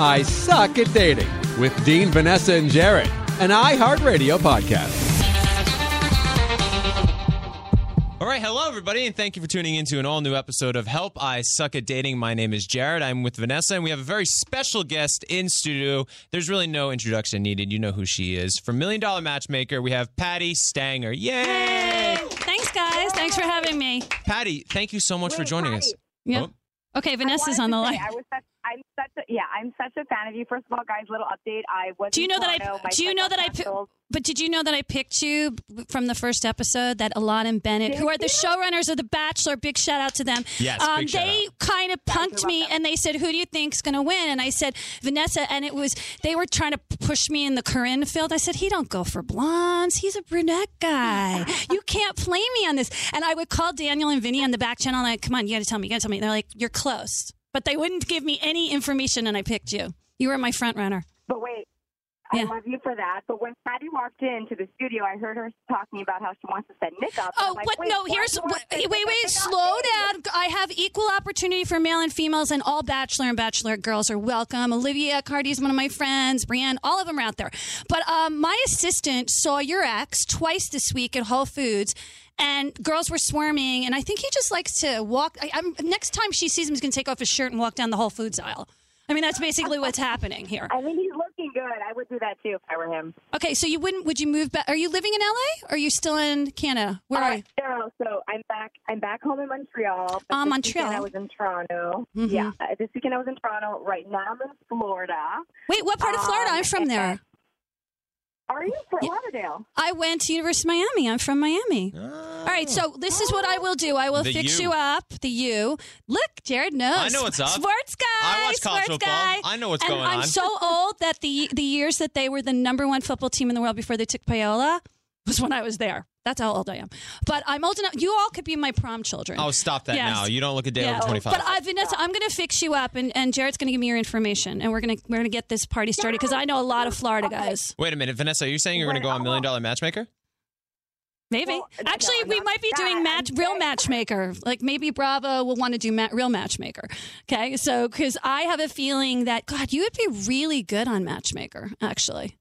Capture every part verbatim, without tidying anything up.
I Suck at Dating with Dean, Vanessa, and Jared, an iHeartRadio podcast. All right, hello everybody, and thank you for tuning in to an all-new episode of Help, I Suck at Dating. My name is Jared, I'm with Vanessa, and we have a very special guest in studio. There's really no introduction needed, you know who she is. From Million Dollar Matchmaker, we have Patty Stanger. Yay! Hey, thanks guys, thanks for having me. Patty, thank you so much Wait, for joining Patty. us. Yeah. Oh. Okay, Vanessa's on the line. I was such, I'm such a, yeah, I'm such a fan of you. First of all, guys, little update. I was Do you know that I Do you know that I p- But did you know that I picked you from the first episode, that Alon and Bennett, who are the showrunners of The Bachelor, big shout out to them. Yes, um, big They kind of punked me them. and they said, who do you think's going to win? And I said, Vanessa. And it was, they were trying to push me in the Corinne field. I said, he don't go for blondes. He's a brunette guy. You can't play me on this. And I would call Daniel and Vinny on the back channel and I'm like, come on, you got to tell me, you got to tell me. And they're like, you're close. But they wouldn't give me any information and I picked you. You were my front runner. But wait. Yeah. I love you for that. But when Patty walked into the studio, I heard her talking about how she wants to set Nick up. Oh, like, what? Wait, no, here's... What, wait, wait, wait. Slow down. I have equal opportunity for male and females, and all Bachelor and Bachelorette girls are welcome. Olivia Cardi is one of my friends. Brianne, all of them are out there. But um, my assistant saw your ex twice this week at Whole Foods, and girls were swarming, and I think he just likes to walk... I, I'm, next time she sees him, he's going to take off his shirt and walk down the Whole Foods aisle. I mean, that's basically what's happening here. I mean, he's looking good. I would do that, too, if I were him. Okay, so you wouldn't, would you move back? Are you living in L A? Or are you still in Canada? Where uh, are you? No, so I'm back I'm back home in Montreal. Uh, this Montreal. I was in Toronto. Mm-hmm. Yeah, this weekend I was in Toronto. Right now I'm in Florida. Wait, what part um, of Florida? I'm from there. Are you Fort Lauderdale? I went to University of Miami. I'm from Miami. Oh. All right, so this is what I will do. I will the fix you. you up, the U. Look, Jared knows. I know what's up. Sports guy. I watch college sports football. Guy. I know what's and going I'm on. I'm so old that the the years that they were the number one football team in the world before they took Payola was when I was there. That's how old I am. But I'm old enough. You all could be my prom children. Oh, stop that yes. now. You don't look a day yeah. over twenty-five. But I, Vanessa, I'm going to fix you up, and, and Jared's going to give me your information, and we're going to we're gonna get this party started, because I know a lot of Florida guys. Wait a minute. Vanessa, are you saying you're going to go on Million Dollar Matchmaker? Maybe. Well, Actually, no, we might be that. doing match, real matchmaker. Like, maybe Bravo will want to do ma- real matchmaker. Okay? So, because I have a feeling that, God, you would be really good on matchmaker, actually.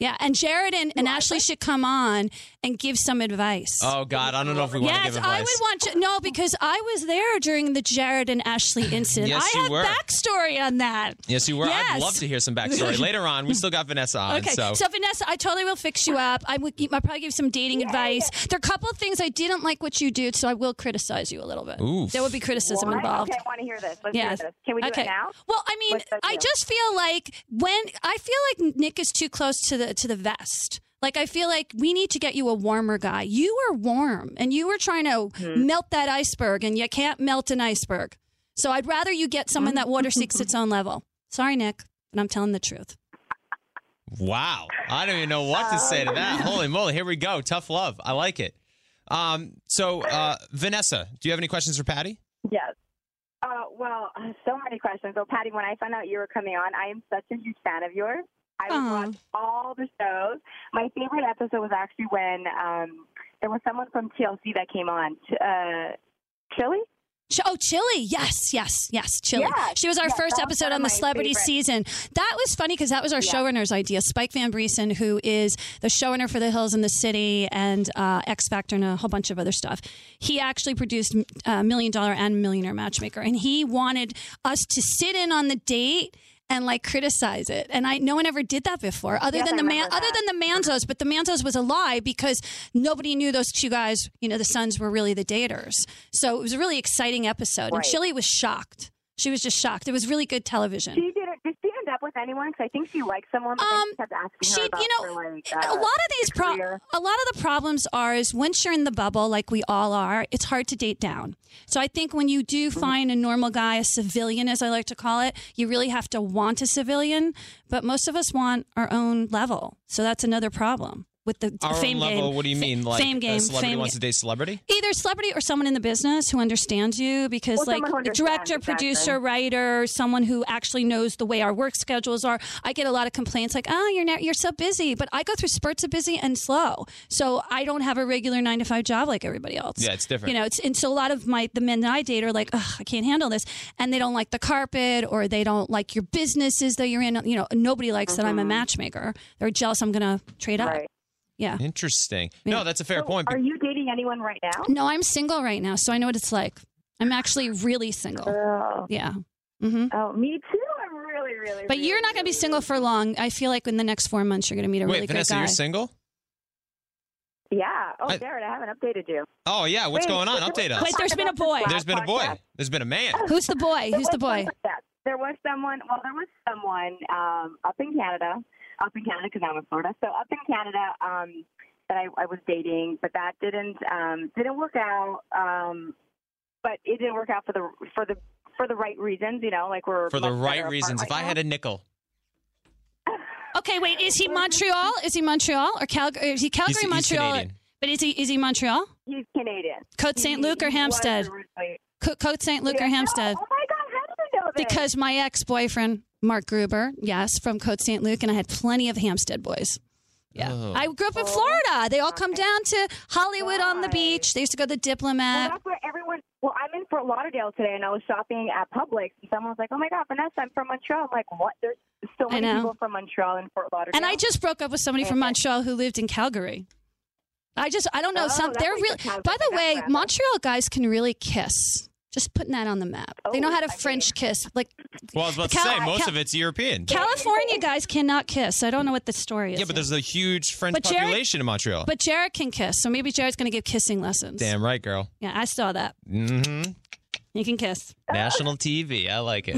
Yeah, and Jared and, and Ashley should come on and give some advice. Oh, God, I don't know if we want yes, to give advice. Yes, I would want you. No, because I was there during the Jared and Ashley incident. Yes, I you have were. backstory on that. Yes, you were. Yes. I'd love to hear some backstory. Later on, we still got Vanessa on. Okay, so, so Vanessa, I totally will fix you up. I would, I'll probably give some dating yeah. advice. There are a couple of things I didn't like what you do, so I will criticize you a little bit. Oof. There would be criticism what? involved. Okay, I want to hear this. Let's yes. hear this. Can we do okay. it now? Well, I mean, I just feel like when I feel like Nick is too close to the to the vest. Like, I feel like we need to get you a warmer guy. You are warm, and you were trying to mm-hmm. melt that iceberg, and you can't melt an iceberg. So I'd rather you get someone that water seeks its own level. Sorry, Nick, but I'm telling the truth. Wow. I don't even know what to say to that. Holy moly. Here we go. Tough love. I like it. Um, so, uh, Vanessa, do you have any questions for Patty? Yes. Uh, well, so many questions. So, Patty, when I found out you were coming on, I am such a huge fan of yours. I would watch all the shows. My favorite episode was actually when um, there was someone from T L C that came on. Uh, Chili? Oh, Chili. Yes, yes, yes, Chili. Yeah. She was our yeah, first episode on the Celebrity favorite. Season. That was funny because that was our yeah. showrunner's idea. Spike Van Briesen, who is the showrunner for The Hills and The City and uh, X Factor and a whole bunch of other stuff. He actually produced uh, Million Dollar and Millionaire Matchmaker, and he wanted us to sit in on the date and like criticize it, and I no one ever did that before, other yes, than the man, that. other than the Manzos. But the Manzos was a lie because nobody knew those two guys. You know, the sons were really the daters. So it was a really exciting episode, right. and Chili was shocked. She was just shocked. It was really good television. She didn't. Did she end up with anyone? Because I think she liked someone. But um, kept asking her she, about you know, her, like, uh, a lot of these pro- a lot of the problems are is once you're in the bubble, like we all are, it's hard to date down. So I think when you do find a normal guy, a civilian, as I like to call it, you really have to want a civilian. But most of us want our own level, so that's another problem. with the Our fame own level, game. What do you mean? Like fame game, a celebrity fame wants to date celebrity? Either celebrity or someone in the business who understands you, because well, like director, producer, writer, someone who actually knows the way our work schedules are. I get a lot of complaints like, oh, you're not, you're so busy. But I go through spurts of busy and slow. So I don't have a regular nine to five job like everybody else. Yeah, it's different. You know, it's, and so a lot of my the men that I date are like, ugh, I can't handle this. And they don't like the carpet, or they don't like your businesses that you're in. You know, nobody likes mm-hmm. that I'm a matchmaker. They're jealous I'm going to trade right. up. Yeah. Interesting. Yeah. No, that's a fair so point. Are you dating anyone right now? No, I'm single right now, so I know what it's like. I'm actually really single. Oh. Yeah. Mm-hmm. Oh, me too. I'm really, really But really, you're not going to be single for long. I feel like in the next four months, you're going to meet a Wait, really Vanessa, good guy. Wait, Vanessa, you're single? Yeah. Oh, I, Jared, I haven't updated you. Oh, yeah. What's Wait, going on? Update us. Wait, there's been a boy. There's been a boy. There's been a man. Who's the boy? Who's the boy? There was someone, well, there was someone um, up in Canada. Up in Canada, because I'm in Florida. So up in Canada, um, that I, I was dating, but that didn't um, didn't work out. Um, but it didn't work out for the for the for the right reasons, you know. Like we're for the right reasons. Right if now. I had a nickel. Okay, wait. Is he Montreal? Is he Montreal or Calgary? Is he Calgary, he's, Montreal? He's but is he is he Montreal? He's Canadian. Côte Saint-Luc or Hampstead? Côte Saint-Luc or Hampstead? Oh my God! How did you know this? Because my ex-boyfriend. Mark Gruber, yes, from Côte Saint-Luc, and I had plenty of Hampstead boys. Yeah, oh. I grew up in Florida. They all come down to Hollywood on the beach. They used to go to the Diplomat. Well, that's where everyone. Well, I'm in Fort Lauderdale today, and I was shopping at Publix, and someone was like, "Oh my God, Vanessa, I'm from Montreal." I'm like, "What? There's so many people from Montreal and Fort Lauderdale." And I just broke up with somebody from Montreal who lived in Calgary. I just, I don't know. Oh, some they're really. By the way, Montreal guys can really kiss. Just putting that on the map. Oh, they know how to I French mean. kiss. Like, well, I was about Cal- to say, most Cal- of it's European. California guys cannot kiss. I don't know what the story is. Yeah, but yet. There's a huge French Jared, population in Montreal. But Jared can kiss, so maybe Jared's going to give kissing lessons. Damn right, girl. Yeah, I saw that. Mm-hmm. You can kiss. National T V. I like it.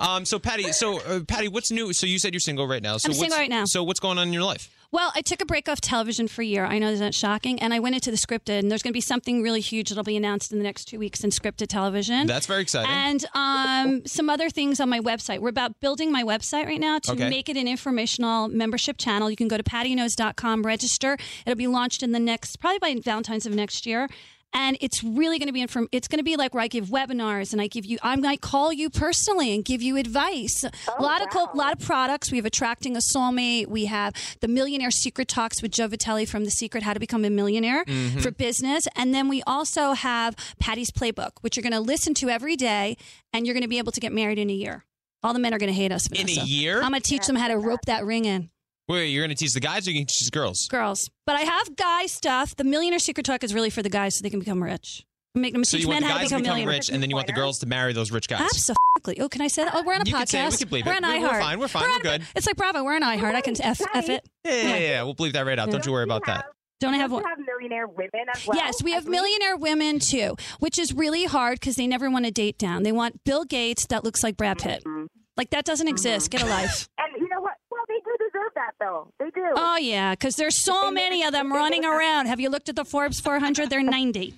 um. So, Patty, so, uh, Patty, what's new? So you said you're single right now. So I'm what's, single right now. So what's going on in your life? Well, I took a break off television for a year. I know that's shocking. And I went into the scripted, and there's going to be something really huge that'll be announced in the next two weeks in scripted television. That's very exciting. And um, some other things on my website. We're about building my website right now to okay. make it an informational membership channel. You can go to patty knows dot com, register. It'll be launched in the next, probably by Valentine's of next year. And it's really going to be inform- it's going to be like where I give webinars and I give you I'm going to call you personally and give you advice. Oh, a lot wow. of co- lot of products. We have Attracting a Soulmate. We have the Millionaire Secret Talks with Joe Vitelli from The Secret, How to Become a Millionaire mm-hmm. for Business. And then we also have Patty's Playbook, which you're going to listen to every day, and you're going to be able to get married in a year. All the men are going to hate us, Vanessa. In a year? I'm going to teach yeah. them how to rope that ring in. Wait, you're going to teach the guys or you're going to teach girls? Girls. But I have guy stuff. The Millionaire Secret Talk is really for the guys so they can become rich. Make them so teach you want men the guys how to become, become rich, and then you want the girls to marry those rich guys. Absolutely. Oh, can I say that? Oh, we're on a you podcast. Can say it. We can believe we're it. We're on iHeart. We're fine. We're fine. We're, we're good. It's like Bravo. We're on iHeart. I can F, F it. Yeah, yeah, yeah. We'll believe that right out. Yeah. Don't you worry about that. Don't I have one? We have millionaire women as well. Yes, we have millionaire women too, which is really hard because they never want to date down. They want Bill Gates that looks like Brad Pitt. Mm-hmm. Like, that doesn't exist. Mm-hmm. Get a life. And you know what? Well, they do deserve that, though. They do. Oh, yeah, because there's so many of them running around. Have you looked at the Forbes four hundred? They're ninety.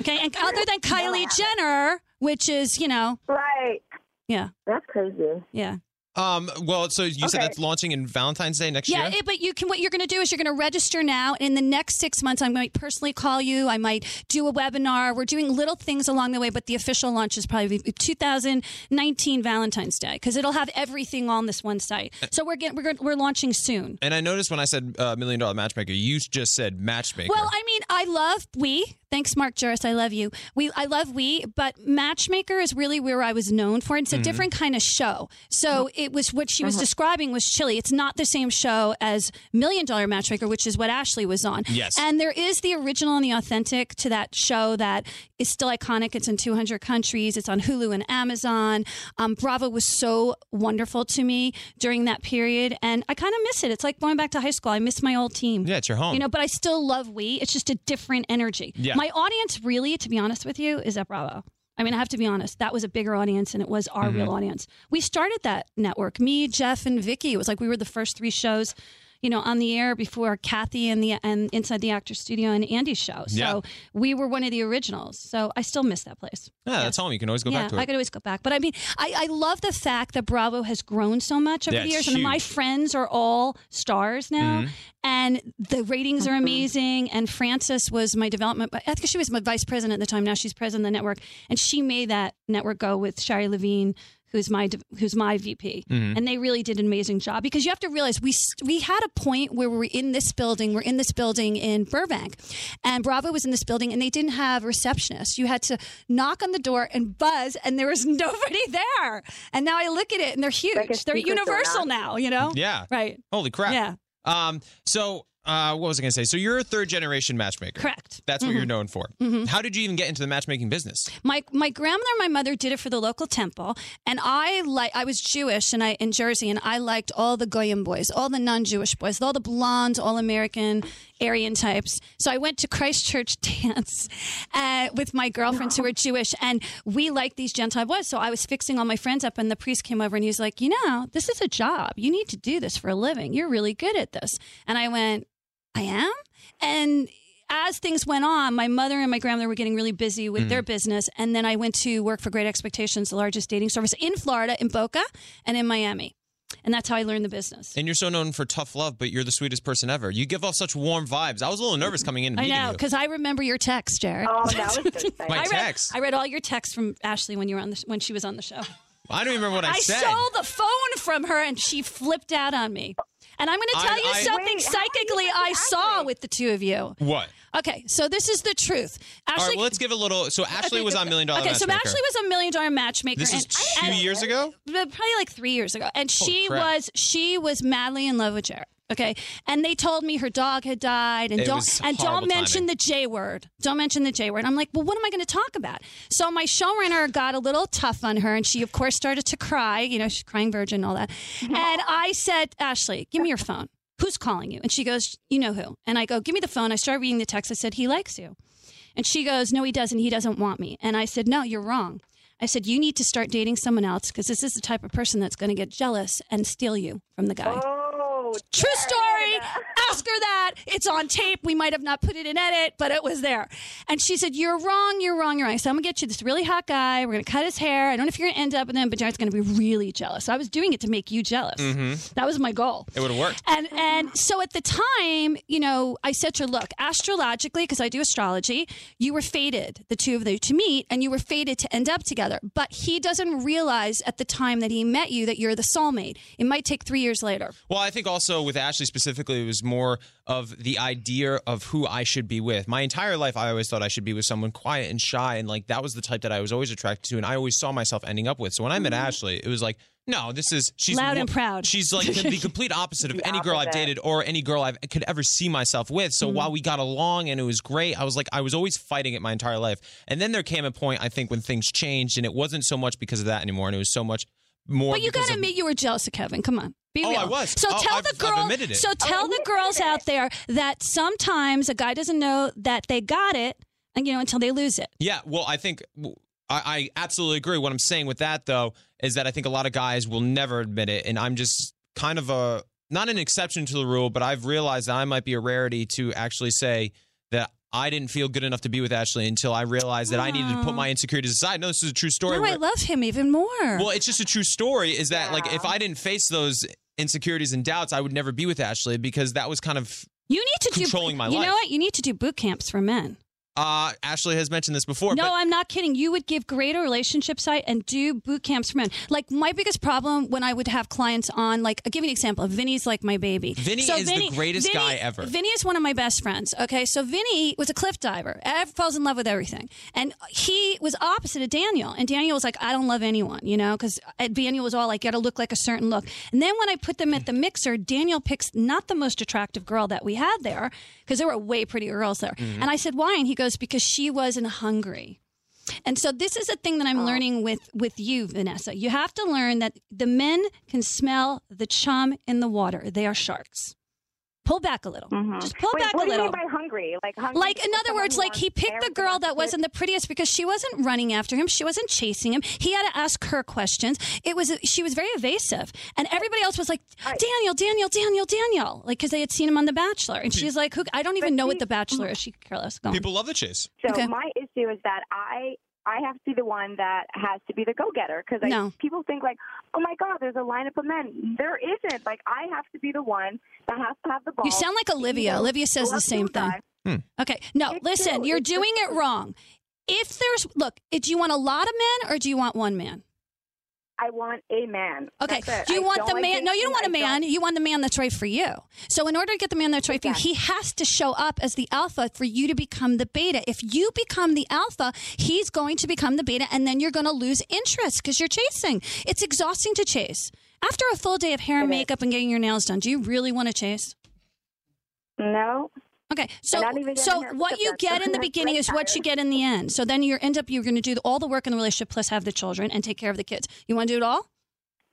Okay, and other than Kylie yeah. Jenner, which is, you know. Right. Yeah. That's crazy. Yeah. Um, well, so you okay. said that's launching in Valentine's Day next yeah, year? Yeah, but you can. What you're going to do is you're going to register now. And in the next six months, I might personally call you. I might do a webinar. We're doing little things along the way, but the official launch is probably two thousand nineteen Valentine's Day because it'll have everything on this one site. So we're getting, we're we're launching soon. And I noticed when I said uh, Million Dollar Matchmaker, you just said matchmaker. Well, I mean, I love we. Thanks, Mark Juris. I love you. We I love we, but matchmaker is really where I was known for. It's a mm-hmm. different kind of show. So it was what she was uh-huh. describing was Chili. It's not the same show as Million Dollar Matchmaker, which is what Ashley was on. Yes. And there is the original and the authentic to that show that is still iconic. It's in two hundred countries. It's on Hulu and Amazon. Um, Bravo was so wonderful to me during that period, and I kind of miss it. It's like going back to high school. I miss my old team. Yeah, it's your home. You know, but I still love we. It's just a different energy. Yeah. My audience, really, to be honest with you, is at Bravo. I mean, I have to be honest. That was a bigger audience, and it was our mm-hmm. real audience. We started that network. Me, Jeff, and Vicky. It was like we were the first three shows, you know, on the air before Kathy and the and Inside the Actors Studio and Andy's show. So yeah. we were one of the originals. So I still miss that place. Yeah, yeah. that's home. You can always go yeah, back to it. I could always go back. But I mean, I, I love the fact that Bravo has grown so much over yeah, the years. Huge. And my friends are all stars now. Mm-hmm. And the ratings are amazing. And Frances was my development. I think she was my vice president at the time. Now she's president of the network. And she made that network go with Shari Levine, who's my who's my V P. Mm-hmm. And they really did an amazing job. Because you have to realize, we we had a point where we were in this building. We're in this building in Burbank. And Bravo was in this building. And they didn't have receptionists. You had to knock on the door and buzz. And there was nobody there. And now I look at it, and they're huge. Like they're Universal now, you know? Yeah. Right. Holy crap. Yeah. Um, so uh, what was I going to say? So you're a third generation matchmaker. Correct. That's what mm-hmm. you're known for. Mm-hmm. How did you even get into the matchmaking business? My my grandmother and my mother did it for the local temple. And I like I was Jewish and I in Jersey, and I liked all the Goyim boys, all the non-Jewish boys, all the blondes, all American, Aryan types. So I went to Christchurch dance uh, with my girlfriends who were Jewish, and we liked these Gentile boys. So I was fixing all my friends up, and the priest came over and he was like, you know, this is a job. You need to do this for a living. You're really good at this. And I went, I am? And as things went on, my mother and my grandmother were getting really busy with mm-hmm. their business. And then I went to work for Great Expectations, the largest dating service in Florida, in Boca, and in Miami. And that's how I learned the business. And you're so known for tough love, but you're the sweetest person ever. You give off such warm vibes. I was a little nervous coming in and meeting you. I know, because I remember your text, Jared. Oh, that was good. My I read, text. I read all your texts from Ashley when you were on the, when she was on the show. I don't even remember what I, I said. I stole the phone from her, and she flipped out on me. And I'm going to tell I, you I, something wait, psychically you I saw with the two of you. What? Okay, so this is the truth. Ashley, all right, well, let's give a little. So Ashley okay, was on Million Dollar okay, Matchmaker. Okay, so Ashley was on Million Dollar Matchmaker. This is two and, years and, ago? Probably like three years ago. And Holy she crap. was she was madly in love with Jared. Okay, and they told me her dog had died, and it don't and don't mention timing. the J word. Don't mention the J word. I'm like, well, what am I going to talk about? So my showrunner got a little tough on her, and she, of course, started to cry. You know, she's crying virgin and all that. And I said, Ashley, give me your phone. Who's calling you? And she goes, you know who? And I go, give me the phone. I started reading the text. I said, he likes you. And she goes, no, he doesn't. He doesn't want me. And I said, no, you're wrong. I said, you need to start dating someone else, because this is the type of person that's going to get jealous and steal you from the guy. Oh. True story. Ask her that. It's on tape. We might have not put it in edit, but it was there. And she said, you're wrong, you're wrong, you're wrong. So I'm going to get you this really hot guy. We're going to cut his hair. I don't know if you're going to end up with him, but Jared's going to be really jealous. So I was doing it to make you jealous. Mm-hmm. That was my goal. It would have worked. And and so at the time, you know, I said to her, look, astrologically, because I do astrology, you were fated, the two of you, to meet, and you were fated to end up together. But he doesn't realize at the time that he met you that you're the soulmate. It might take three years later. Well, I think also... Also, with Ashley specifically, it was more of the idea of who I should be with. My entire life, I always thought I should be with someone quiet and shy. And like that was the type that I was always attracted to. And I always saw myself ending up with. So when I met mm-hmm. Ashley, it was like, no, this is... she's loud and proud. She's like the, the complete opposite of any opposite. girl I've dated or any girl I could ever see myself with. So mm-hmm. while we got along and it was great, I was like, I was always fighting it my entire life. And then there came a point, I think, when things changed. And it wasn't so much because of that anymore. And it was so much... More but you got to admit you were jealous of Kevin. Come on. Be oh, real. I was. So oh, tell I've, the girls So tell oh, the girls out there that sometimes a guy doesn't know that they got it, and you know, until they lose it. Yeah, well, I think I, I absolutely agree. What I'm saying with that, though, is that I think a lot of guys will never admit it, and I'm just kind of a not an exception to the rule, but I've realized that I might be a rarity to actually say that I didn't feel good enough to be with Ashley until I realized that Aww. I needed to put my insecurities aside. No, this is a true story. No, where, I love him even more. Well, it's just a true story is that yeah. like if I didn't face those insecurities and doubts, I would never be with Ashley because that was kind of you need to controlling do, my you life. You know what? You need to do boot camps for men. Uh, Ashley has mentioned this before. No, but- I'm not kidding. You would give greater relationship site and do boot camps for men. Like my biggest problem when I would have clients on, like I'll give you an example. Vinny's like my baby. Vinny so is Vinny, the greatest Vinny, guy ever. Vinny is one of my best friends. Okay. So Vinny was a cliff diver. I falls in love with everything. And he was opposite of Daniel. And Daniel was like, I don't love anyone, you know, because Daniel was all like, you got to look like a certain look. And then when I put them at the mixer, Daniel picks not the most attractive girl that we had there because there were way prettier girls there. Mm-hmm. And I said, why? And he goes, because she wasn't hungry. And so this is a thing that I'm learning with, with you, Vanessa. You have to learn that the men can smell the chum in the water. They are sharks. Pull back a little. Mm-hmm. Just pull Wait, back a little. What do you mean by hungry? Like, hungry like in other words, like he picked the girl that wasn't the prettiest because she wasn't running after him. She wasn't chasing him. He had to ask her questions. It was she was very evasive, and everybody else was like, Daniel, Daniel, Daniel, Daniel, like because they had seen him on The Bachelor, and she's like, who? I don't even know what The Bachelor is. She careless. Go on. People love the chase. So okay. my issue is that I. I have to be the one that has to be the go-getter because like, no. people think like, oh, my God, there's a lineup of men. There isn't. Like, I have to be the one that has to have the ball. You sound like Olivia. You know, Olivia says the same thing. Hmm. Okay. No, it's listen, true. You're it's doing true. it wrong. If there's – look, do you want a lot of men or do you want one man? I want a man. Okay. Do you I want the man? Like no, you don't want a man. You want the man that's right for you. So in order to get the man that's right exactly. for you, he has to show up as the alpha for you to become the beta. If you become the alpha, he's going to become the beta, and then you're going to lose interest because you're chasing. It's exhausting to chase. After a full day of hair and makeup and getting your nails done, do you really want to chase? No. Okay, so so what you get in the beginning is what you get in the end. So then you end up, you're going to do all the work in the relationship plus have the children and take care of the kids. You want to do it all?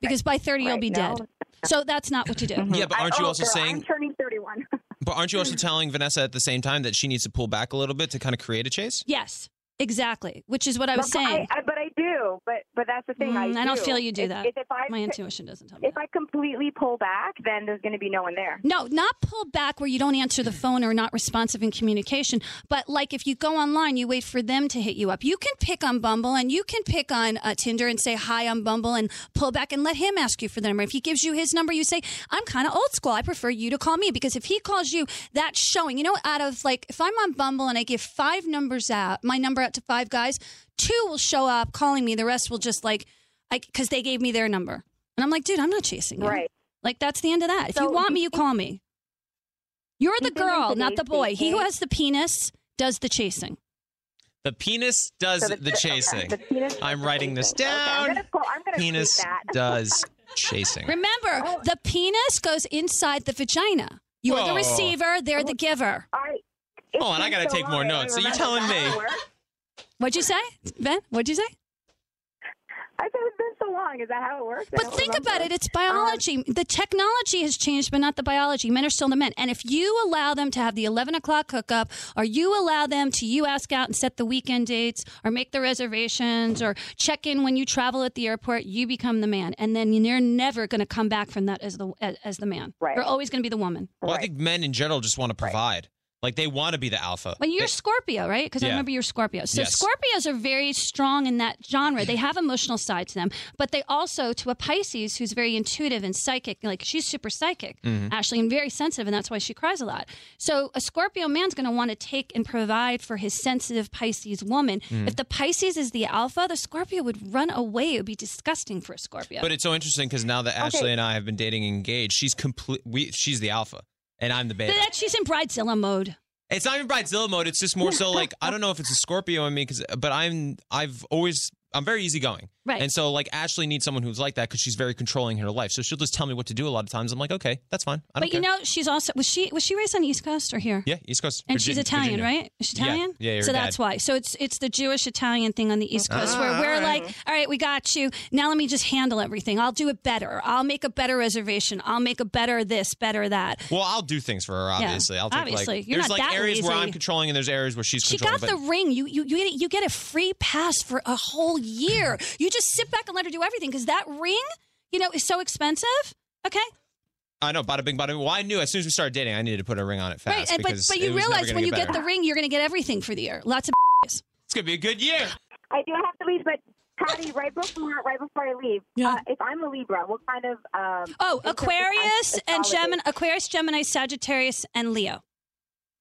Because by thirty, you'll be dead. So that's not what you do. Yeah, but aren't you also saying... I'm turning thirty-one. But aren't you also telling Vanessa at the same time that she needs to pull back a little bit to kind of create a chase? Yes, exactly, which is what I was saying. I, I, but I do, but but that's the thing. Mm, I, do. I don't feel you do if, that. If, if I, My intuition doesn't tell me If that. I completely pull back, then there's going to be no one there. No, not pull back where you don't answer the phone or not responsive in communication, but like if you go online, you wait for them to hit you up. You can pick on Bumble and you can pick on uh, Tinder and say, hi, I'm Bumble, and pull back and let him ask you for the number. If he gives you his number, you say, I'm kind of old school. I prefer you to call me because if he calls you, that's showing. You know, out of like, if I'm on Bumble and I give five numbers out, my number out to five guys, two will show up calling me. The rest will just like, I because they gave me their number. And I'm like, dude, I'm not chasing you. Right. Like, that's the end of that. So if you want me, you call me. You're the girl, not the boy. He who has the penis does the chasing. The penis does so the, the chasing. Okay. The penis I'm writing this down. Okay. I'm gonna, I'm gonna penis that. does chasing. Remember, oh. the penis goes inside the vagina. You're oh. the receiver. They're oh. the giver. I, oh, and I got to so take more notes. So you're telling me. What'd you say, Ben? What'd you say? I said it's been so long. Is that how it works? But think remember. about it. It's biology. Um, the technology has changed, but not the biology. Men are still the men. And if you allow them to have the eleven o'clock hookup, or you allow them to you ask out and set the weekend dates, or make the reservations, or check in when you travel at the airport, you become the man. And then you're never going to come back from that as the as, as the man. Right. You're always going to be the woman. Well, right. I think men in general just want to provide. Right. Like, they want to be the alpha. Well, you're they, Scorpio, right? Because yeah. I remember you're Scorpio. So yes. Scorpios are very strong in that genre. They have emotional side to them. But they also, to a Pisces, who's very intuitive and psychic, like, she's super psychic, mm-hmm. Ashley, and very sensitive, and that's why she cries a lot. So a Scorpio man's going to want to take and provide for his sensitive Pisces woman. Mm-hmm. If the Pisces is the alpha, the Scorpio would run away. It would be disgusting for a Scorpio. But it's so interesting because now that Ashley okay. and I have been dating and engaged, she's, complete, we, she's the alpha. And I'm the beta. That she's in Bridezilla mode. It's not even Bridezilla mode. It's just more so like, I don't know if it's a Scorpio in me, cause, but I'm, I've always, I'm very easygoing. Right. And so like Ashley needs someone who's like that because she's very controlling in her life. So she'll just tell me what to do a lot of times. I'm like, okay, that's fine. I don't but you care. know, she's also, was she was she raised on the East Coast or here? Yeah, East Coast. And Virginia, she's Italian, Virginia. right? She's Italian? Yeah, yeah So dad. that's why. So it's it's the Jewish-Italian thing on the East Coast ah, where we're all right. like, all right, we got you. Now let me just handle everything. I'll do it better. I'll make a better reservation. I'll make a better this, better that. Well, I'll do things for her, obviously. Yeah, I'll take, obviously. Like, You're there's not like that areas lazy. where I'm controlling and there's areas where she's she controlling. She got the ring. You, you, you, get a, you get a free pass for a whole year. You just sit back and let her do everything because that ring, you know, is so expensive. Okay. I know. Bada bing, bada bing. Well, I knew as soon as we started dating, I needed to put a ring on it fast. Right. And, but, but you realize when get you better. get the ring, you're going to get everything for the year. Lots of It's going to be a good year. I do have to leave, but Patty, right before right before I leave, yeah. uh, if I'm a Libra, what kind of... Um, oh, Aquarius and Gemini, Aquarius, Gemini, Sagittarius, and Leo.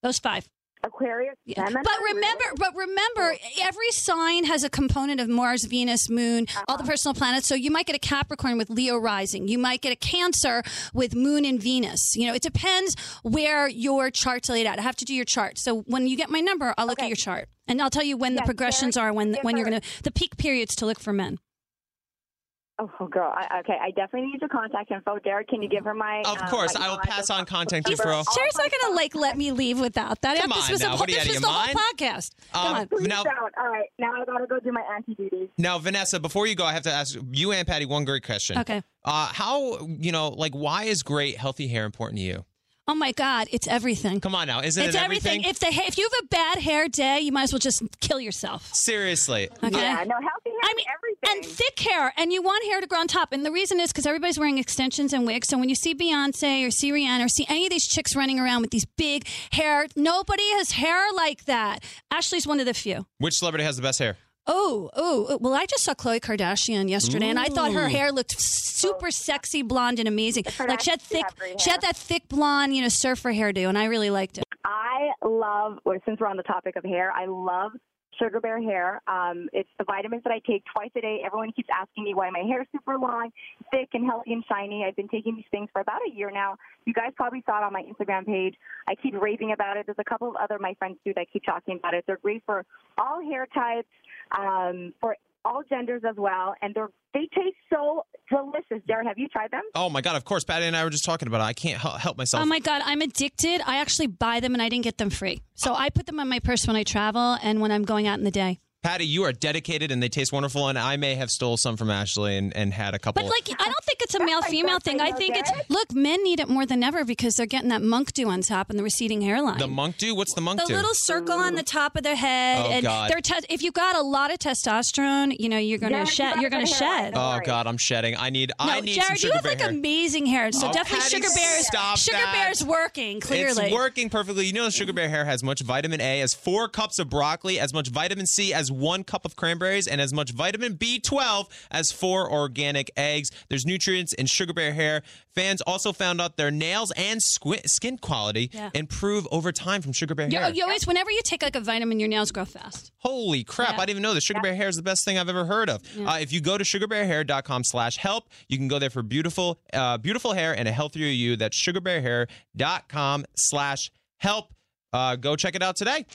Those five. Aquarius. Yeah. But remember, but remember, every sign has a component of Mars, Venus, Moon, uh-huh. all the personal planets. So you might get a Capricorn with Leo rising. You might get a Cancer with Moon and Venus. You know, it depends where your chart's laid out. I have to do your chart. So when you get my number, I'll look okay. at your chart and I'll tell you when yes, the progressions very, are, when different. when you're going to the peak periods to look for men. Oh, girl. I, okay, I definitely need your contact info. Derek, can you give her my... Of course. Um, I will pass on contact info. Sherry's not going to, like, let me leave without that. Come on now. What are you out of your mind? This was the whole podcast. Um, Please now, don't. All right. Now I got to go do my auntie duties. Now, Vanessa, before you go, I have to ask you and Patty one great question. Okay. Uh, how, you know, like, why is great, healthy hair important to you? Oh, my God. It's everything. Come on now. Isn't it everything? It's everything. If, the, if you have a bad hair day, you might as well just kill yourself. Seriously. Okay. Yeah, no, healthy hair I mean, is everything. And thick hair. And you want hair to grow on top. And the reason is because everybody's wearing extensions and wigs. So when you see Beyonce or see Rihanna or see any of these chicks running around with these big hair, nobody has hair like that. Ashley's one of the few. Which celebrity has the best hair? Oh, oh, well, I just saw Khloe Kardashian yesterday, Ooh. and I thought her hair looked super sexy, blonde, and amazing. Like she had thick, she had that thick blonde, you know, surfer hairdo, and I really liked it. I love, well, since we're on the topic of hair, I love Sugar Bear hair. Um, it's the vitamins that I take twice a day. Everyone keeps asking me why my hair is super long, thick, and healthy and shiny. I've been taking these things for about a year now. You guys probably saw it on my Instagram page. I keep raving about it. There's a couple of other my friends too that keep talking about it. They're great for all hair types. Um, for all genders as well, and they're, they taste so delicious. Jared, have you tried them? Oh, my God, of course. Patty and I were just talking about it. I can't help myself. Oh, my God, I'm addicted. I actually buy them, and I didn't get them free. So I put them on my purse when I travel and when I'm going out in the day. Patty, you are dedicated, and they taste wonderful, and I may have stole some from Ashley and, and had a couple. But, like, I don't think it's a male-female thing. I think it's, look, men need it more than ever because they're getting that monk dew on top and the receding hairline. The monk dew? What's the monk dew? The little circle on the top of their head. Oh, and God. They're te- if you got a lot of testosterone, you know, you're going to shed. You're going to shed. Oh, God, I'm shedding. I need, no, I need Jared, some sugar bear hair. Jared, you have, like, amazing hair. So oh, definitely Patty, sugar bears. Stop Sugar that. Bear's working, clearly. It's working perfectly. You know sugar bear hair has much vitamin A, as four cups of broccoli, as much vitamin C, as one cup of cranberries, and as much vitamin B twelve as four organic eggs. There's nutrients in Sugar Bear hair. Fans also found out their nails and squi- skin quality yeah. improve over time from Sugar Bear you, hair. You always, whenever you take like a vitamin, your nails grow fast. Holy crap. Yeah. I didn't even know this. Sugar yeah. Bear hair is the best thing I've ever heard of. Yeah. Uh, if you go to sugar bear hair dot com slash help, you can go there for beautiful, uh, beautiful hair and a healthier you. That's sugar bear hair dot com slash help. Uh, go check it out today.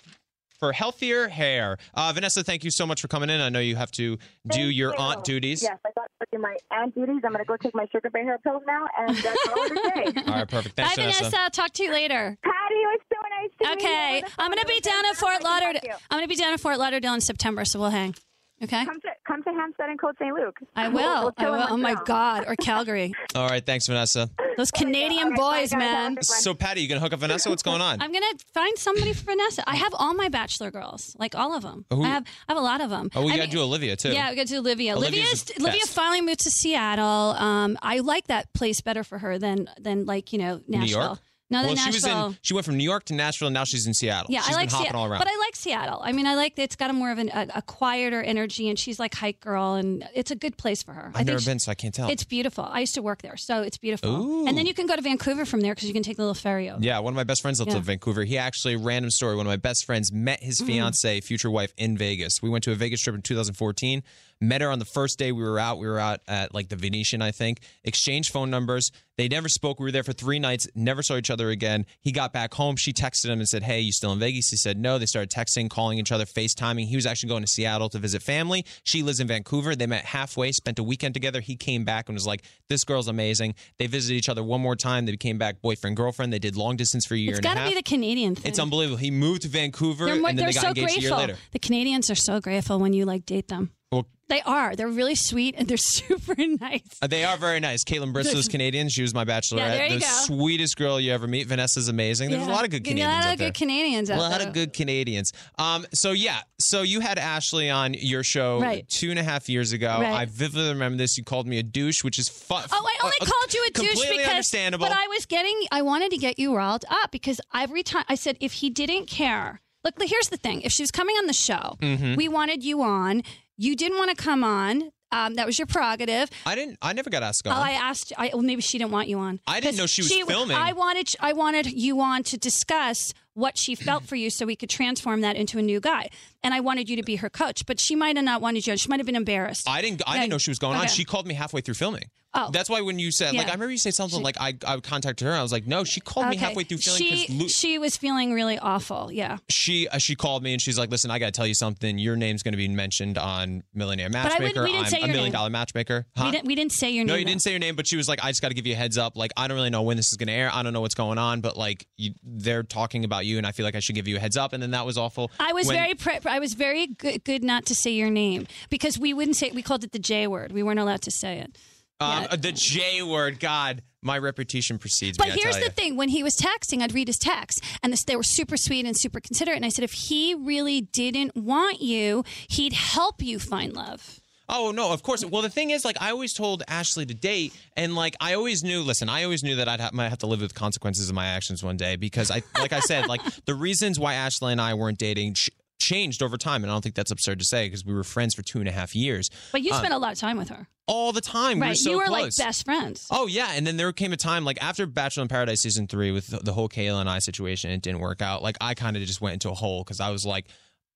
For healthier hair. Uh, Vanessa, thank you so much for coming in. I know you have to do thank your you. aunt duties. Yes, I got to do my aunt duties. I'm going to go take my sugar bear hair pills now, and that's all for today. All right, perfect. Thanks, Bye, Vanessa. Vanessa. I'll talk to you later. Patty, it was so nice to okay. meet you. Okay, I'm going to be down at Fort Lauderdale. I'm going to be down at Fort Lauderdale in September, so we'll hang. Okay. Come to come to Hampstead and Côte Saint-Luc. I will. We'll, we'll I will. Oh my God. Or Calgary. All right. Thanks, Vanessa. Those Canadian oh, yeah. boys, right, man. So, Patty, you gonna hook up Vanessa? What's going on? I'm gonna find somebody for Vanessa. I have all my Bachelor girls, like all of them. Who? I have I have a lot of them. Oh, we I gotta mean, do Olivia too. Yeah, we gotta do Olivia. Olivia's, Olivia's Olivia finally moved to Seattle. Um, I like that place better for her than than like you know Nashville. New York? No, well, Nashville. She was in. She went from New York to Nashville, and now she's in Seattle. Yeah, she's I like been hopping Seattle, all around. But I like Seattle. I mean, I like it's got a more of an, a, a quieter energy, and she's like hike girl, and it's a good place for her. I've I think never she, been, so I can't tell. It's beautiful. I used to work there, so it's beautiful. Ooh. And then you can go to Vancouver from there because you can take the little ferry over. Yeah, one of my best friends lives yeah. in Vancouver. He actually, random story. One of my best friends met his fiancee, mm-hmm. future wife, in Vegas. We went to a Vegas trip in two thousand fourteen. Met her on the first day we were out. We were out at like the Venetian, I think. Exchanged phone numbers. They never spoke. We were there for three nights. Never saw each other again. He got back home. She texted him and said, hey, you still in Vegas? He said no. They started texting, calling each other, FaceTiming. He was actually going to Seattle to visit family. She lives in Vancouver. They met halfway, spent a weekend together. He came back and was like, this girl's amazing. They visited each other one more time. They became back boyfriend, girlfriend. They did long distance for a year and a half. It's got to be the Canadian thing. It's unbelievable. He moved to Vancouver more, and then they got so engaged grateful. a year later. The Canadians are so grateful when you like date them. Well, they are. They're really sweet, and they're super nice. They are very nice. Caitlin Bristow's Canadian. She was my bachelorette. Yeah, there you the go. Sweetest girl you ever meet. Vanessa's amazing. There's yeah. a lot of good Canadians out there. A lot of good Canadians out there. A lot of good Canadians. Um, so, yeah. So, you had Ashley on your show right. two and a half years ago. Right. I vividly remember this. You called me a douche, which is fun. Oh, I only uh, called you a douche completely because... understandable. But I was getting... I wanted to get you riled up because every time... I said, if he didn't care... Look, here's the thing. If she was coming on the show, mm-hmm. we wanted you on... You didn't want to come on. Um, that was your prerogative. I didn't. I never got asked on. Oh, I asked. I, well, maybe she didn't want you on. I didn't know she was she, filming. I wanted. I wanted you on to discuss what she felt for you, so we could transform that into a new guy. And I wanted you to be her coach, but she might have not wanted you. She might have been embarrassed. I didn't. I okay. didn't know she was going okay. on. She called me halfway through filming. Oh, that's why when you said yeah. like I remember you said something she, like I I contacted her. And I was like, no, she called okay. me halfway through filming. She Luke, she was feeling really awful. Yeah. She uh, she called me and she's like, listen, I got to tell you something. Your name's going to be mentioned on Millionaire Matchmaker. We didn't I'm say a your million name. dollar matchmaker. Huh? We didn't we didn't say your no, name. No, you though. didn't say your name. But she was like, I just got to give you a heads up. Like I don't really know when this is going to air. I don't know what's going on, but like you, they're talking about you, and I feel like I should give you a heads up. And then that was awful. I was when, very pre- I was very good, good not to say your name because we wouldn't say we called it the J word. We weren't allowed to say it. Um, yeah. The J word. God, my reputation precedes but me. But here's the you. thing. When he was texting, I'd read his texts, and this, they were super sweet and super considerate. And I said, if he really didn't want you, he'd help you find love. Oh, no, of course. Well, the thing is, like, I always told Ashley to date, and, like, I always knew, listen, I always knew that I'd ha- might have to live with consequences of my actions one day because, I, like I said, like, the reasons why Ashley and I weren't dating ch- changed over time, and I don't think that's absurd to say because we were friends for two and a half years. But you um, spent a lot of time with her. All the time. Right. We were so you were, close. Like, best friends. Oh, yeah, and then there came a time, like, after Bachelor in Paradise Season three with the, the whole Kayla and I situation, it didn't work out. Like, I kind of just went into a hole because I was like,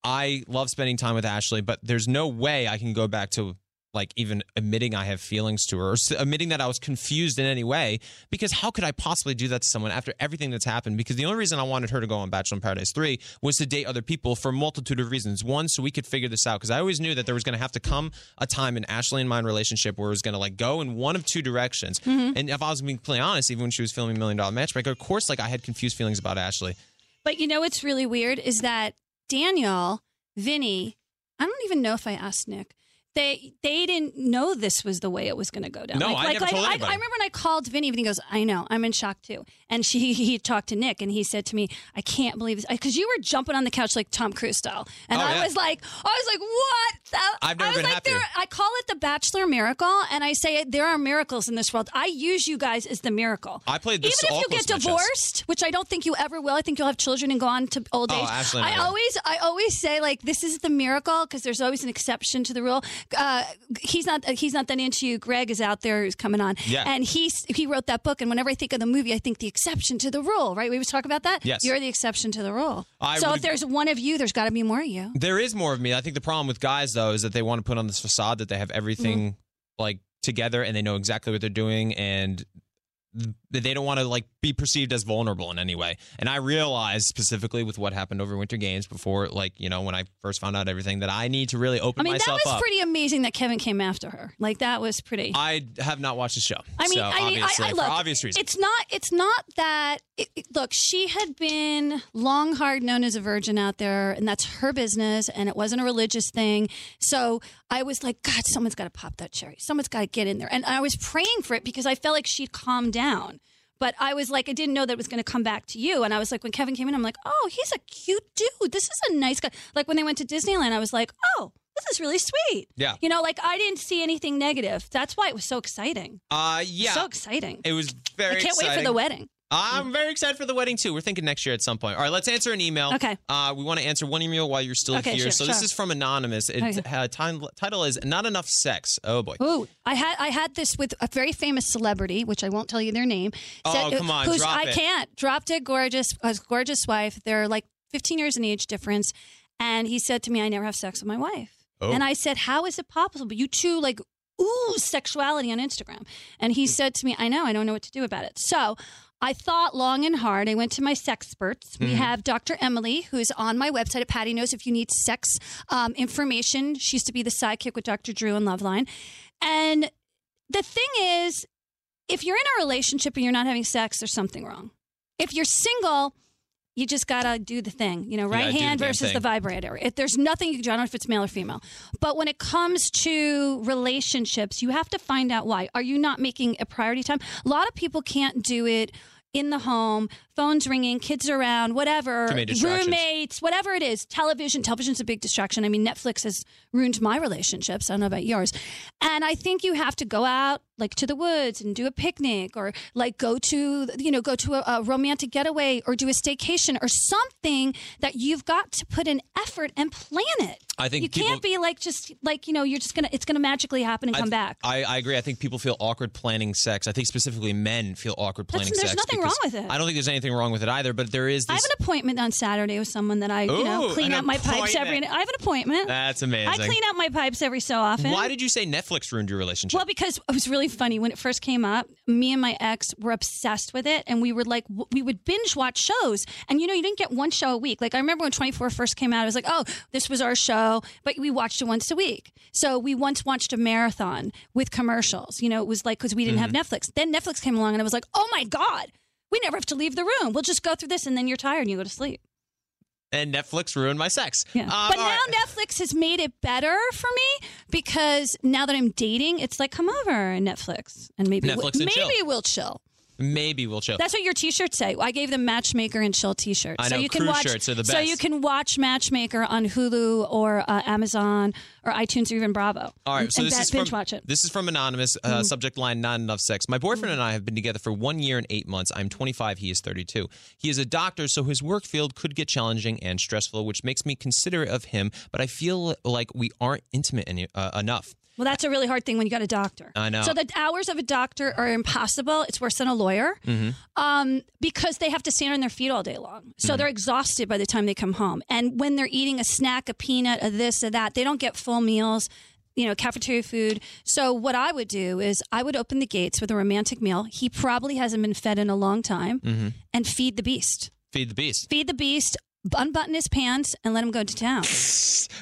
I love spending time with Ashley, but there's no way I can go back to like even admitting I have feelings to her or admitting that I was confused in any way because how could I possibly do that to someone after everything that's happened? Because the only reason I wanted her to go on Bachelor in Paradise three was to date other people for a multitude of reasons. One, so we could figure this out because I always knew that there was going to have to come a time in Ashley and my relationship where it was going to like go in one of two directions. Mm-hmm. And if I was being completely honest, even when she was filming Million Dollar Matchmaker, of course, like I had confused feelings about Ashley. But you know what's really weird is that Daniel, Vinny, I don't even know if I asked Nick. They they didn't know this was the way it was going to go down. No, like, I like, never like, told anybody. I, I remember when I called Vinny, and he goes, I know, I'm in shock too. And she he talked to Nick, and he said to me, I can't believe this. Because you were jumping on the couch like Tom Cruise style. And oh, I yeah. was like, I was like, what? The? I've never I was been like, happier. There, I call it the Bachelor miracle, and I say, there are miracles in this world. I use you guys as the miracle. I played this Even if you get divorced, matches. Which I don't think you ever will. I think you'll have children and go on to old age. Oh, absolutely I, always, I always say, like, this is the miracle, because there's always an exception to the rule. Uh, he's not. He's not that into you. Greg is out there who's coming on, yeah. and he he wrote that book. And whenever I think of the movie, I think the exception to the rule. Right? We was talking about that. Yes, you're the exception to the rule. I so if there's one of you, there's got to be more of you. There is more of me. I think the problem with guys though is that they want to put on this facade that they have everything mm-hmm. like together and they know exactly what they're doing and. They don't want to like be perceived as vulnerable in any way. And I realized specifically with what happened over Winter Games before, like, you know, when I first found out everything that I need to really open I mean, myself up. That was up. Pretty amazing that Kevin came after her. Like that was pretty. I have not watched the show. I mean, so, I mean, I, I look, for obvious reasons. It's not, it's not that, it, it, look, she had been long, hard known as a virgin out there and that's her business. And it wasn't a religious thing. So I was like, God, someone's got to pop that cherry. Someone's got to get in there. And I was praying for it because I felt like she'd calmed down. Down. But I was like, I didn't know that it was going to come back to you. And I was like, when Kevin came in, I'm like, oh, he's a cute dude. This is a nice guy. Like when they went to Disneyland, I was like, oh, this is really sweet. Yeah. You know, like I didn't see anything negative. That's why it was so exciting. Uh, yeah. So exciting. It was very exciting. I can't exciting. wait for the wedding. I'm very excited for the wedding, too. We're thinking next year at some point. All right, let's answer an email. Okay. Uh, we want to answer one email while you're still okay, here. Sure, so sure. This is from Anonymous. Its okay. uh, t- title is Not Enough Sex. Oh, boy. Ooh, I had I had this with a very famous celebrity, which I won't tell you their name. Oh, said, come on. Who's, drop I it. I can't. Dropped a gorgeous, a gorgeous wife. They're like fifteen years in age difference. And he said to me, I never have sex with my wife. Oh. And I said, how is it possible? But you two, like, ooh, sexuality on Instagram. And he said to me, I know. I don't know what to do about it. So I thought long and hard. I went to my sexperts. We mm-hmm. have Doctor Emily, who's on my website at Patty Knows if you need sex um, information. She used to be the sidekick with Doctor Drew on Loveline. And the thing is, if you're in a relationship and you're not having sex, there's something wrong. If you're single, you just got to do the thing. You know, right yeah, hand the versus thing. the vibrator. If there's nothing you can do, I don't know if it's male or female. But when it comes to relationships, you have to find out why. Are you not making a priority time? A lot of people can't do it. In the home, phones ringing, kids around, whatever, roommates, whatever it is, television. Television's a big distraction. I mean, Netflix has ruined my relationships. I don't know about yours. And I think you have to go out like to the woods and do a picnic or like go to, you know, go to a, a romantic getaway or do a staycation or something that you've got to put in effort and plan it. I think you people, can't be like just like, you know, you're just going to it's going to magically happen and I, come back. I, I agree. I think people feel awkward planning sex. I think specifically men feel awkward planning That's, sex. There's nothing wrong with it. I don't think there's anything wrong with it either. But there is this. I have an appointment on Saturday with someone that I, Ooh, you know, clean out my pipes every. I have an appointment. That's amazing. I clean out my pipes every so often. Why did you say Netflix ruined your relationship? Well, because it was really funny when it first came up. Me and my ex were obsessed with it, and we were like, we would binge watch shows. And you know, you didn't get one show a week. Like I remember when twenty-four first came out, I was like, oh, this was our show. But we watched it once a week. So we once watched a marathon with commercials. You know, it was like because we didn't mm-hmm. have Netflix. Then Netflix came along and I was like, oh, my God, we never have to leave the room. We'll just go through this. And then you're tired and you go to sleep. and Netflix ruined my sex. Yeah. Um, but now right. Netflix has made it better for me because now that I'm dating, it's like, come over and Netflix. And maybe, Netflix we'll, and maybe chill. we'll chill. Maybe we'll chill. That's what your t-shirts say. I gave them Matchmaker and Chill t-shirts. I know, so you can watch, shirts are the best. So you can watch Matchmaker on Hulu or uh, Amazon or iTunes or even Bravo. All right, and, so and this, is from, watch it. this is from Anonymous, uh, mm. subject line, not enough sex. My boyfriend mm. and I have been together for one year and eight months. I'm twenty-five, he is thirty-two. He is a doctor, so his work field could get challenging and stressful, which makes me considerate of him, but I feel like we aren't intimate any, uh, enough. Well, that's a really hard thing when you got a doctor. I know. So the hours of a doctor are impossible. It's worse than a lawyer mm-hmm. um, because they have to stand on their feet all day long. So mm-hmm. they're exhausted by the time they come home. And when they're eating a snack, a peanut, a this, a that, they don't get full meals, you know, cafeteria food. So what I would do is I would open the gates with a romantic meal. He probably hasn't been fed in a long time mm-hmm. and feed the beast. Feed the beast. Feed the beast. Unbutton his pants and let him go to town.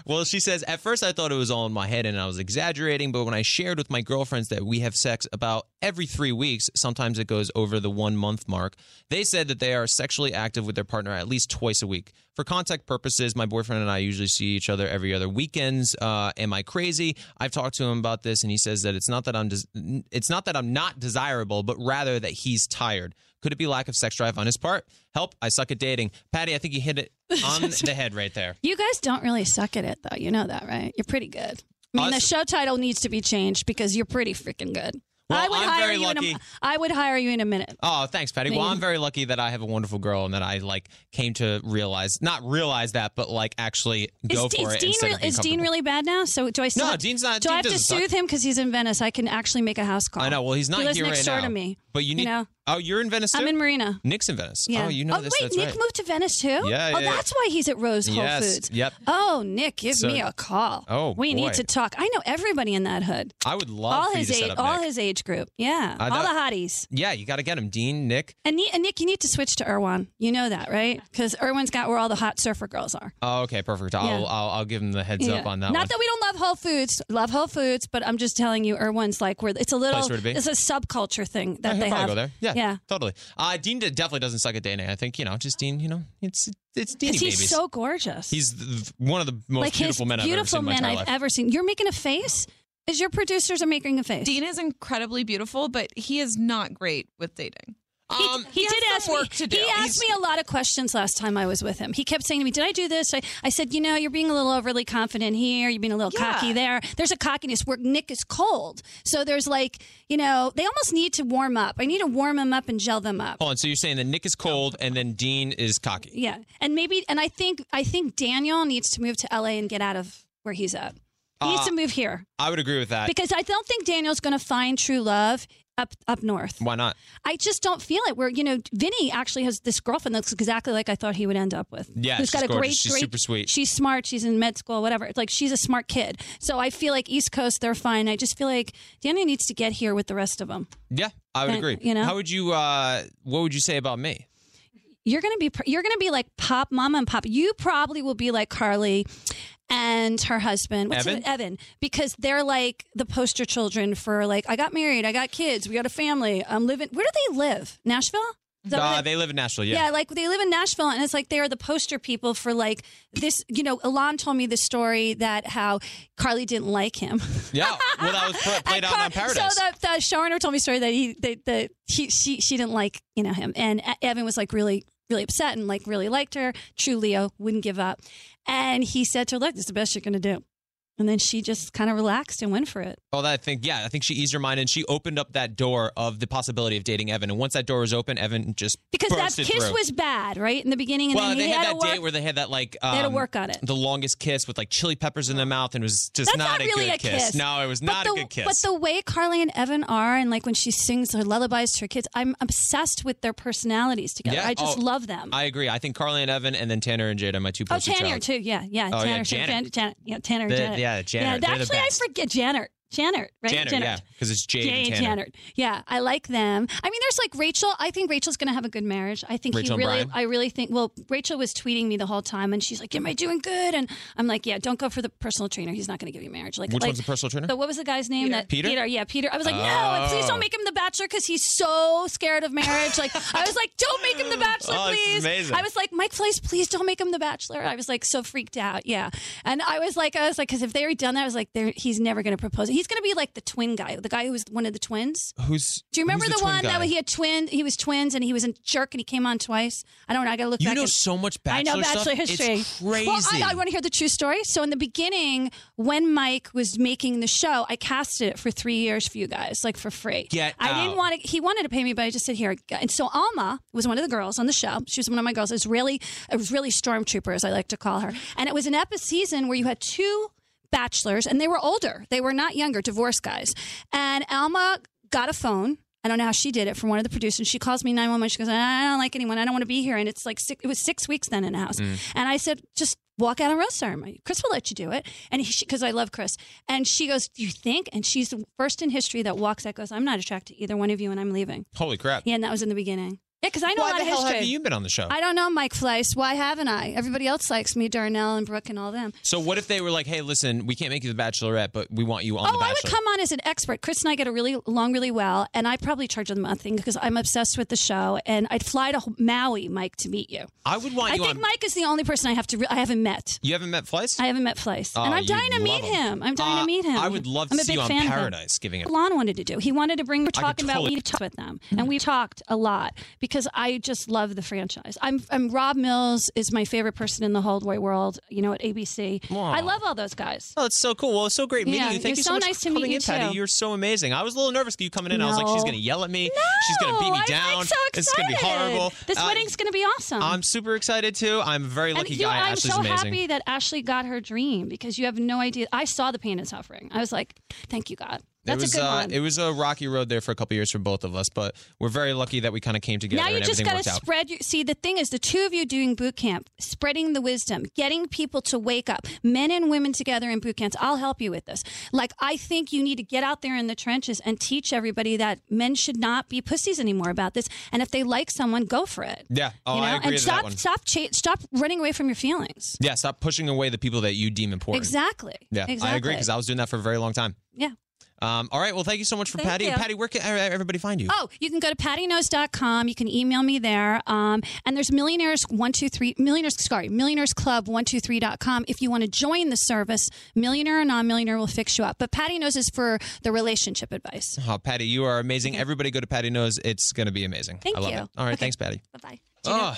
Well, she says, at first I thought it was all in my head and I was exaggerating, but when I shared with my girlfriends that we have sex about every three weeks, sometimes it goes over the one month mark, they said that they are sexually active with their partner at least twice a week. For contact purposes, my boyfriend and I usually see each other every other weekends. Uh, am I crazy? I've talked to him about this, and he says that it's not that I'm des- it's not that I'm not desirable, but rather that he's tired. Could it be lack of sex drive on his part? Help, I suck at dating. Patty, I think you hit it on the head right there. You guys don't really suck at it, though. You know that, right? You're pretty good. I mean, Us- the show title needs to be changed because you're pretty freaking good. Well, I would I'm hire very you lucky. In a, I would hire you in a minute. Oh, thanks, Patty. Maybe. Well, I'm very lucky that I have a wonderful girl and that I like came to realize, not realize that, but like actually go is, for is it. Dean re- is Dean really bad now? So do I still no, have, Dean's not, do Dean I have to soothe suck. him because he's in Venice? I can actually make a house call. I know. Well, he's not he lives here next right door now. To me. But you need. You know? Oh, you're in Venice too? I'm in Marina. Nick's in Venice. Yeah. Oh, you know oh, this. Oh, wait, that's Nick right. moved to Venice too? Yeah, yeah, yeah. Oh, that's why he's at Rose Whole yes. Foods. Yep. Oh, Nick, give so, me a call. Oh, We boy. need to talk. I know everybody in that hood. I would love all for his you to age, set up All Nick. his age group. Yeah. Uh, all that, the hotties. Yeah, you got to get him. Dean, Nick. And, and Nick, you need to switch to Irwan. You know that, right? Because Irwan's got where all the hot surfer girls are. Oh, okay, perfect. I'll, yeah. I'll, I'll, I'll give him the heads yeah. up on that Not one. Not that we don't love Whole Foods. Love Whole Foods, but I'm just telling you, Irwan's like, where it's a little, it's a subculture thing that they have. Go there. Yeah. Yeah, totally. Uh, Dean definitely doesn't suck at dating. I think, you know, just Dean, you know, it's it's Dean babies. He's so gorgeous. He's the, one of the most like beautiful men I've ever seen. Beautiful men I've life. ever seen. You're making a face? Is your producers are making a face? Dean is incredibly beautiful, but he is not great with dating. He, um, he, he did ask work me. To do. He asked He's... me a lot of questions last time I was with him. He kept saying to me, "Did I do this?" I, I said, "You know, you're being a little overly confident here. You're being a little yeah. cocky there." There's a cockiness where Nick is cold. So there's like, you know, they almost need to warm up. I need to warm them up and gel them up. Hold on. So you're saying that Nick is cold and then Dean is cocky. Yeah, and maybe, and I think, I think Daniel needs to move to L A and get out of where he's at. He uh, needs to move here. I would agree with that because I don't think Daniel's going to find true love. Up, up north. Why not? I just don't feel it. Where, you know, Vinny actually has this girlfriend that looks exactly like I thought he would end up with. Yeah, who's she's got a gorgeous. Great, she's great, super sweet. She's smart. She's in med school, whatever. It's like she's a smart kid. So I feel like East Coast, they're fine. I just feel like Daniel needs to get here with the rest of them. Yeah, I would and, agree. You know, how would you? Uh, what would you say about me? You're gonna be. You're gonna be like Pop, Mama, and Pop. You probably will be like Carly. And her husband, what's Evan? His name? Evan, because they're like the poster children for like, I got married, I got kids, we got a family, I'm living. Where do they live? Nashville? Uh, they live in Nashville, yeah. Yeah, like they live in Nashville, and it's like they are the poster people for like this. You know, Alon told me the story that how Carly didn't like him. Yeah, well, that was played out Car- on Paradise. So the, the showrunner told me a story that he, the, the he, she, she didn't like, you know, him, and Evan was like really. really upset and like really liked her. True Leo, wouldn't give up. And he said to her, look, this is the best you're going to do. And then she just kind of relaxed and went for it. Oh, that I think, yeah, I think she eased her mind and she opened up that door of the possibility of dating Evan. And once that door was open, Evan just because that kiss through. was bad, right? In the beginning. And well, then they had, had that date where they had that like um, they had to work on it. The longest kiss with like chili peppers in the mouth, and it was just That's not, not really a good a kiss. kiss. No, it was but not the, a good kiss. But the way Carly and Evan are, and like when she sings her lullabies to her kids, I'm obsessed with their personalities together. Yeah? I just oh, love them. I agree. I think Carly and Evan, and then Tanner and Jada, my two. Oh, Tanner child. too. Yeah, yeah. Oh, Tanner, yeah, Janet. Tanner, yeah, Tanner and Jada. Yeah. Yeah, Jannert. Yeah, actually, I forget Jannert. Jannert, right? Jannert, Jannert. Yeah, because it's Jade, Jade and Tanner. Jannert. Yeah, I like them. I mean, there's like Rachel. I think Rachel's going to have a good marriage. I think Rachel he really, I really think, well, Rachel was tweeting me the whole time, and she's like, am I doing good? And I'm like, yeah, don't go for the personal trainer. He's not going to give you marriage. Like, Which like, one's the personal trainer? So what was the guy's name? Peter? That, Peter? Peter, yeah, Peter. I was like, oh. no, please don't make him the Bachelor because he's so scared of marriage. Like, I was like, don't make him The Bachelor, oh, please. It's amazing. I was like, Mike Fleiss, please don't make him The Bachelor. I was like so freaked out. Yeah. And I was like, I was like, because if they already done that, I was like, he's never going to propose. He's going to be like the twin guy, the guy who was one of the twins. Who's? Do you remember the, the one guy? that he had twin? He was twins and he was a jerk and he came on twice. I don't know. I got to look you back. You know and, so much Bachelor I know Bachelor stuff. History. It's crazy. Well, I, I want to hear the true story. So in the beginning, when Mike was making the show, I casted it for three years for you guys, like for free. Get I out. didn't want to, he wanted to pay me, but I just said, here. And so Alma was one of the girls on the show. She was one of my girls. It was really, it was really stormtrooper, as I like to call her. And it was an epic season where you had two bachelors and they were older. They were not younger, divorced guys. And Alma got a phone. I don't know how she did it, from one of the producers. She calls me nine one one. She goes, I don't like anyone. I don't want to be here. And it's like, six, it was six weeks then in the house. Mm. And I said, just walk out on roast ceremony. Chris will let you do it. And he, because I love Chris. And she goes, do you think? And she's the first in history that walks out, goes, I'm not attracted to either one of you and I'm leaving. Holy crap. Yeah, and that was in the beginning. Yeah, because I know Why a lot of history. Why the hell haven't you been on the show? I don't know, Mike Fleiss. Why haven't I? Everybody else likes me, Darnell and Brooke and all them. So what if they were like, hey, listen, we can't make you the Bachelorette, but we want you on oh, The Bachelor? Oh, I would come on as an expert. Chris and I get a really along really well, and I probably charge them nothing because I'm obsessed with the show, and I'd fly to Maui, Mike, to meet you. I would want I you on... I think Mike is the only person I have to. Re- I haven't met. You haven't met Fleiss? I haven't met Fleiss. Oh, and I'm dying to meet him. him. I'm dying uh, to meet him. I would love I'm to see you on Paradise giving it. Alon wanted to do. He wanted to bring... We're talking about... Totally... We talked with them, and we talked a lot because... Because I just love the franchise. I'm, I'm Rob Mills is my favorite person in the whole wide world. You know, at A B C. Aww. I love all those guys. Oh, it's so cool. Well, it's so great meeting yeah, you. Thank you so, so much nice for to coming meet you in, too. Patty. You're so amazing. I was a little nervous you coming in. No. I was like, she's going to yell at me. No, she's going to beat me down. I'm so excited. This is going to be horrible. This uh, wedding's going to be awesome. I'm super excited too. I'm a very lucky and you, guy. I'm Ashley's so amazing. Happy that Ashley got her dream because you have no idea. I saw the pain and suffering. I was like, thank you, God. That's it was, a good uh, one. It was a rocky road there for a couple of years for both of us, but we're very lucky that we kind of came together. Now you and just got to spread. Your, see, the thing is, the two of you doing boot camp, spreading the wisdom, getting people to wake up, men and women together in boot camps. I'll help you with this. Like, I think you need to get out there in the trenches and teach everybody that men should not be pussies anymore about this. And if they like someone, go for it. Yeah, oh, you know? I agree and with stop, that one. Stop, cha- stop running away from your feelings. Yeah, stop pushing away the people that you deem important. Exactly. Yeah, exactly. I agree because I was doing that for a very long time. Yeah. Um, all right. Well, thank you so much for thank Patty. You. Patty, where can everybody find you? Oh, you can go to patty knows dot com. You can email me there. Um, and there's Millionaires one two three, Millionaires, sorry, Millionaires Club one two three dot com. If you want to join the service, millionaire or non-millionaire will fix you up. But Patty Knows is for the relationship advice. Oh, Patty, you are amazing. Okay. Everybody go to Patty Knows. It's going to be amazing. Thank I love you. It. All right. Okay. Thanks, Patty. Bye-bye. Oh, know?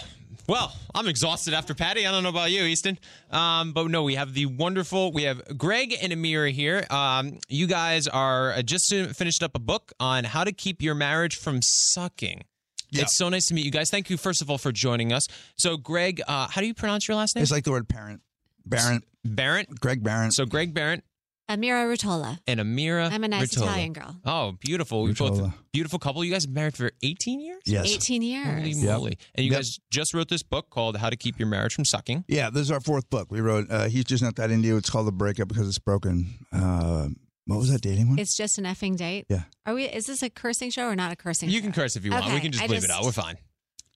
Well, I'm exhausted after Patty. I don't know about you, Easton. Um, but no, we have the wonderful, we have Greg and Amira here. Um, you guys are just finished up a book on how to keep your marriage from sucking. Yeah. It's so nice to meet you guys. Thank you, first of all, for joining us. So, Greg, uh, how do you pronounce your last name? It's like the word parent. Barrett. Barrett? Greg Barrett. So, Greg Barrett. Amira Rotola. And Amira I'm a nice Rotola. Italian girl. Oh, beautiful. You're both a beautiful couple. You guys have married for eighteen years? Yes. eighteen years. Holy moly. Yep. And you yep. guys just wrote this book called How to Keep Your Marriage from Sucking. Yeah, this is our fourth book. We wrote uh, He's Just Not That Into You. It's called The Breakup Because It's Broken. Uh, what was that dating one? It's Just an Effing Date. Yeah. Are we? Is this a cursing show or not a cursing you show? You can curse if you want. Okay. We can just I leave just, it out. We're fine.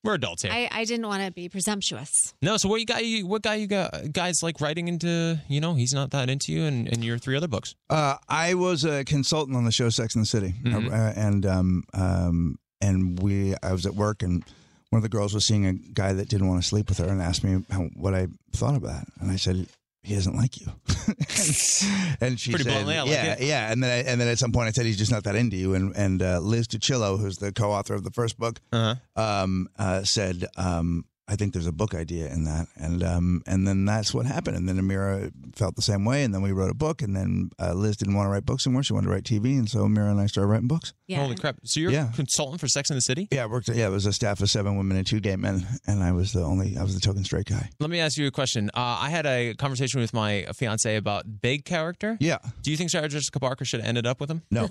We're adults here. I, I didn't want to be presumptuous. No, so what you got? You, what guy you got? Guys like writing into, you know, He's Not That Into You and, and your three other books. Uh, I was a consultant on the show Sex and the City, mm-hmm. uh, and um, um, and we I was at work and one of the girls was seeing a guy that didn't want to sleep with her and asked me how, what I thought about it, and I said, he doesn't like you. And she Pretty said, bluntly, I like yeah, it. yeah. And then, I, and then at some point I said, he's just not that into you. And, and, uh, Liz Tuchillo, who's the co-author of the first book, uh-huh. um, uh, said, um, I think there's a book idea in that. And, um, and then that's what happened. And then Amira felt the same way. And then we wrote a book and then, uh, Liz didn't want to write books anymore. She wanted to write T V. And so Amira and I started writing books. Yeah. Holy crap. So you're yeah. a consultant for Sex and the City? Yeah. I worked at, yeah. It was a staff of seven women and two gay men. And I was the only, I was the token straight guy. Let me ask you a question. Uh, I had a conversation with my fiance about big character. Yeah. Do you think Sarah Jessica Parker should have ended up with him? No,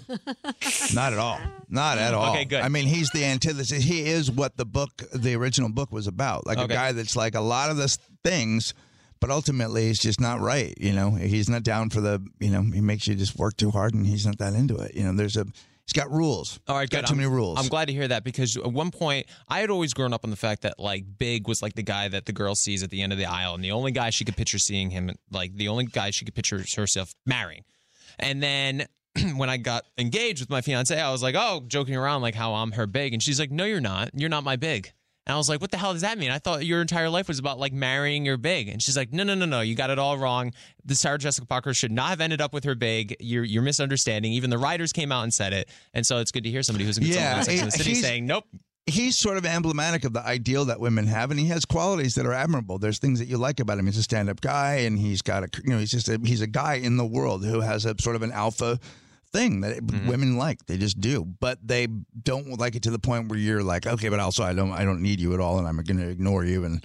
not at all. Not at all. Okay, good. I mean, he's the antithesis. He is what the book, the original book was about. Like okay. a guy that's like a lot of those things, but ultimately it's just not right. You know, he's not down for the, you know, he makes you just work too hard and he's not that into it. You know, there's a, he's got rules. All right, got good. too many rules. I'm glad to hear that because at one point I had always grown up on the fact that like Big was like the guy that the girl sees at the end of the aisle and the only guy she could picture seeing him, like the only guy she could picture herself marrying. And then when I got engaged with my fiance, I was like, oh, joking around like how I'm her big. And she's like, no, you're not. You're not my big. And I was like, what the hell does that mean? I thought your entire life was about like marrying your big. And she's like, no, no, no, no. You got it all wrong. The Sarah Jessica Parker should not have ended up with her big. You're, you're misunderstanding. Even the writers came out and said it. And so it's good to hear somebody who's a consultant yeah, in the city saying, nope. He's sort of emblematic of the ideal that women have, and he has qualities that are admirable. There's things that you like about him. He's a stand-up guy, and he's got a, you know, he's just a, he's a guy in the world who has a sort of an alpha thing that mm-hmm. women like. They just do, but they don't like it to the point where you're like, okay, but also I don't, I don't need you at all, and I'm going to ignore you, and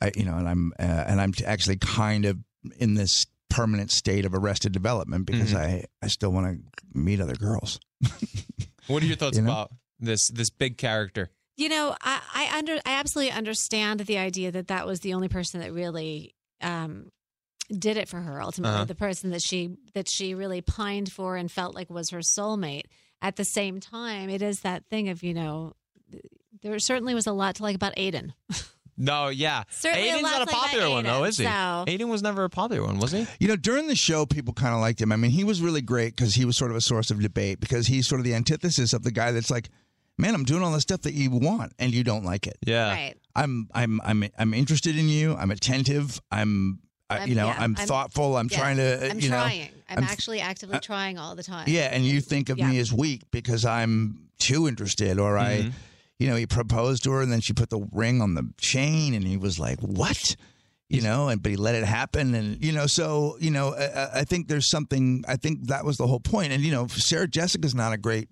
I, you know, and I'm, uh, and I'm actually kind of in this permanent state of arrested development because mm-hmm. I, I still want to meet other girls. What are your thoughts you know? about? This this big character. You know, I, I under I absolutely understand the idea that that was the only person that really um, did it for her. Ultimately, uh-huh. the person that she that she really pined for and felt like was her soulmate. At the same time, it is that thing of, you know, there certainly was a lot to like about Aiden. No, yeah. Certainly Aiden's a not a popular one, Aiden, though, is he? So. Aiden was never a popular one, was he? You know, during the show, people kind of liked him. I mean, he was really great because he was sort of a source of debate because he's sort of the antithesis of the guy that's like, man, I'm doing all the stuff that you want, and you don't like it. Yeah, right. I'm, I'm, I'm, I'm interested in you. I'm attentive. I'm, I, you know, yeah, I'm, I'm thoughtful. I'm yeah, trying to, I'm you trying. know, I'm, I'm actually actively I, trying all the time. Yeah, and you think of yeah. me as weak because I'm too interested, or mm-hmm. I, you know, he proposed to her, and then she put the ring on the chain, and he was like, "What?" You know, and but he let it happen, and you know, so you know, I, I think there's something. I think that was the whole point, and you know, Sarah Jessica's not a great.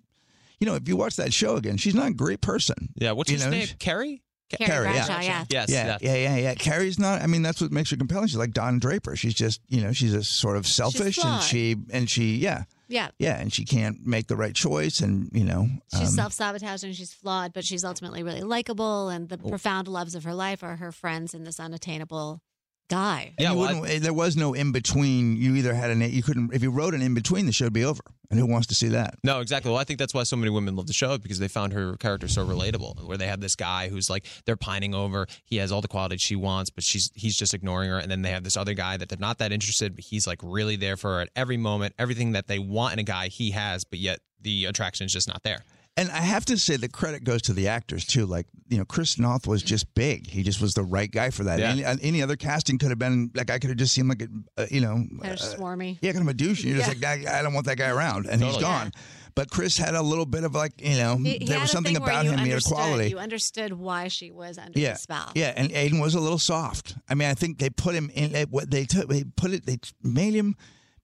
You know, if you watch that show again, she's not a great person. Yeah, what's you his know? name? Carrie? Carrie, Carrie Bradshaw, yeah. yeah. Yes, yeah, yeah, yeah, yeah. Carrie's not, I mean, that's what makes her compelling. She's like Don Draper. She's just, you know, she's a sort of selfish and she, and she, yeah. Yeah. Yeah, and she can't make the right choice and, you know. She's um, self-sabotaging, she's flawed, but she's ultimately really likable, and the oh. profound loves of her life are her friends and this unattainable guy. Yeah, well, I, there was no in between. You either had an you couldn't if you wrote an in between, the show would be over. And who wants to see that? No, exactly. Well, I think that's why so many women love the show, because they found her character so relatable. Where they have this guy who's like they're pining over. He has all the qualities she wants, but she's he's just ignoring her. And then they have this other guy that they're not that interested, but he's like really there for her at every moment. Everything that they want in a guy, he has, but yet the attraction is just not there. And I have to say the credit goes to the actors, too. Like, you know, Chris Noth was just big. He just was the right guy for that. Yeah. Any, any other casting could have been, like, I could have just seemed like, a, uh, you know. Kind of uh, swarmy. Yeah, kind of a douche. You're yeah. just like, I, I don't want that guy around. And totally. he's gone. Yeah. But Chris had a little bit of like, you know, he, he there was something about him, he had a quality. You understood why she was under yeah. the spell. Yeah, and Aiden was a little soft. I mean, I think they put him in, they, they, took, they put it, they made him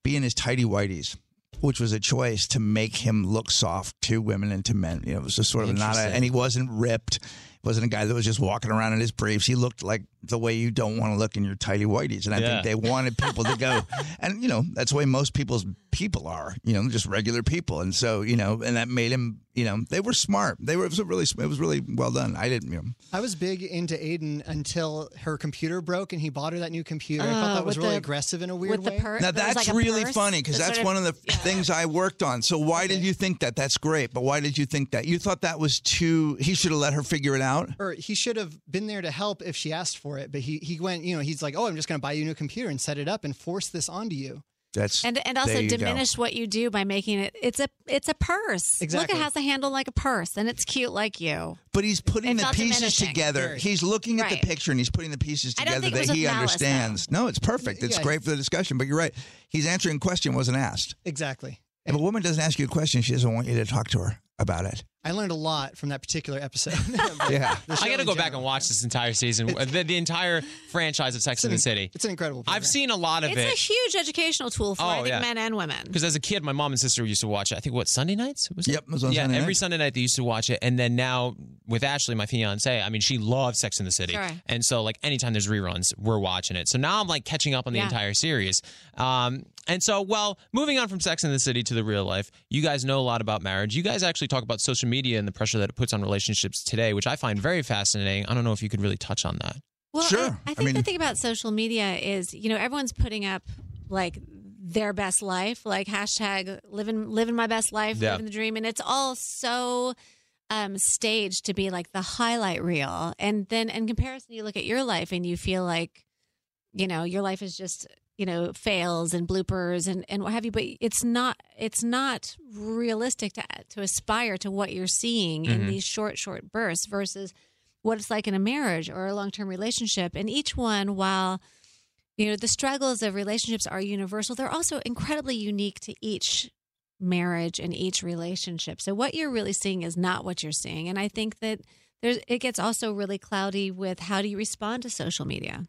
be in his tighty-whities. Which was a choice to make him look soft to women and to men. You know, it was just sort of not a, and he wasn't ripped. He wasn't a guy that was just walking around in his briefs. He looked like the way you don't want to look in your tighty-whities. And I yeah. think they wanted people to go. And, you know, that's the way most people's people are, you know, just regular people. And so, you know, and that made him, you know, they were smart. They were, it was really, it was really well done. I didn't, you know. I was big into Aiden until her computer broke and he bought her that new computer. Uh, I thought that was really the, aggressive in a weird way. Pur- now, that's like really purse, funny because that's sort of, one of the yeah. things I worked on. So why okay. did you think that? That's great. But why did you think that? You thought that was too, he should have let her figure it out. Out? Or he should have been there to help if she asked for it. But he, he went, you know, he's like, oh, I'm just going to buy you a new computer and set it up and force this onto you. That's and and also diminish go. what you do by making it. It's a it's a purse. Exactly. Look, it has a handle like a purse, and it's cute like you. But he's putting it's the pieces together. Right. He's looking at right. the picture, and he's putting the pieces together that he malice, understands. Though. No, it's perfect. It's yeah. great for the discussion. But you're right. He's answering a question wasn't asked. Exactly. If a woman doesn't ask you a question, she doesn't want you to talk to her about it. I learned a lot from that particular episode. yeah, I got to go general. back and watch this entire season, the, the entire franchise of Sex and the City. It's an incredible program. I've seen a lot of it's it. It's a huge educational tool for oh, I think yeah. men and women. Because as a kid, my mom and sister used to watch it. I think what Sunday nights was it? Yep, it was on yeah, Sunday night. Yeah, every Sunday night they used to watch it. And then now with Ashley, my fiance, I mean, she loves Sex and the City, sure. and so like anytime there's reruns, we're watching it. So now I'm like catching up on the yeah. entire series. Um, and so, well, moving on from Sex and the City to the real life, you guys know a lot about marriage. You guys actually talk about social media. media and the pressure that it puts on relationships today, which I find very fascinating. I don't know if you could really touch on that. Well, sure. I, I think I mean, the thing about social media is, you know, everyone's putting up like their best life, like hashtag living, living my best life, yeah. living the dream. And it's all so um, staged to be like the highlight reel. And then in comparison, you look at your life and you feel like, you know, your life is just you know, fails and bloopers and, and what have you. But it's not it's not realistic to to aspire to what you're seeing mm-hmm. in these short, short bursts versus what it's like in a marriage or a long-term relationship. And each one, while, you know, the struggles of relationships are universal, they're also incredibly unique to each marriage and each relationship. So what you're really seeing is not what you're seeing. And I think that there's it gets also really cloudy with how do you respond to social media?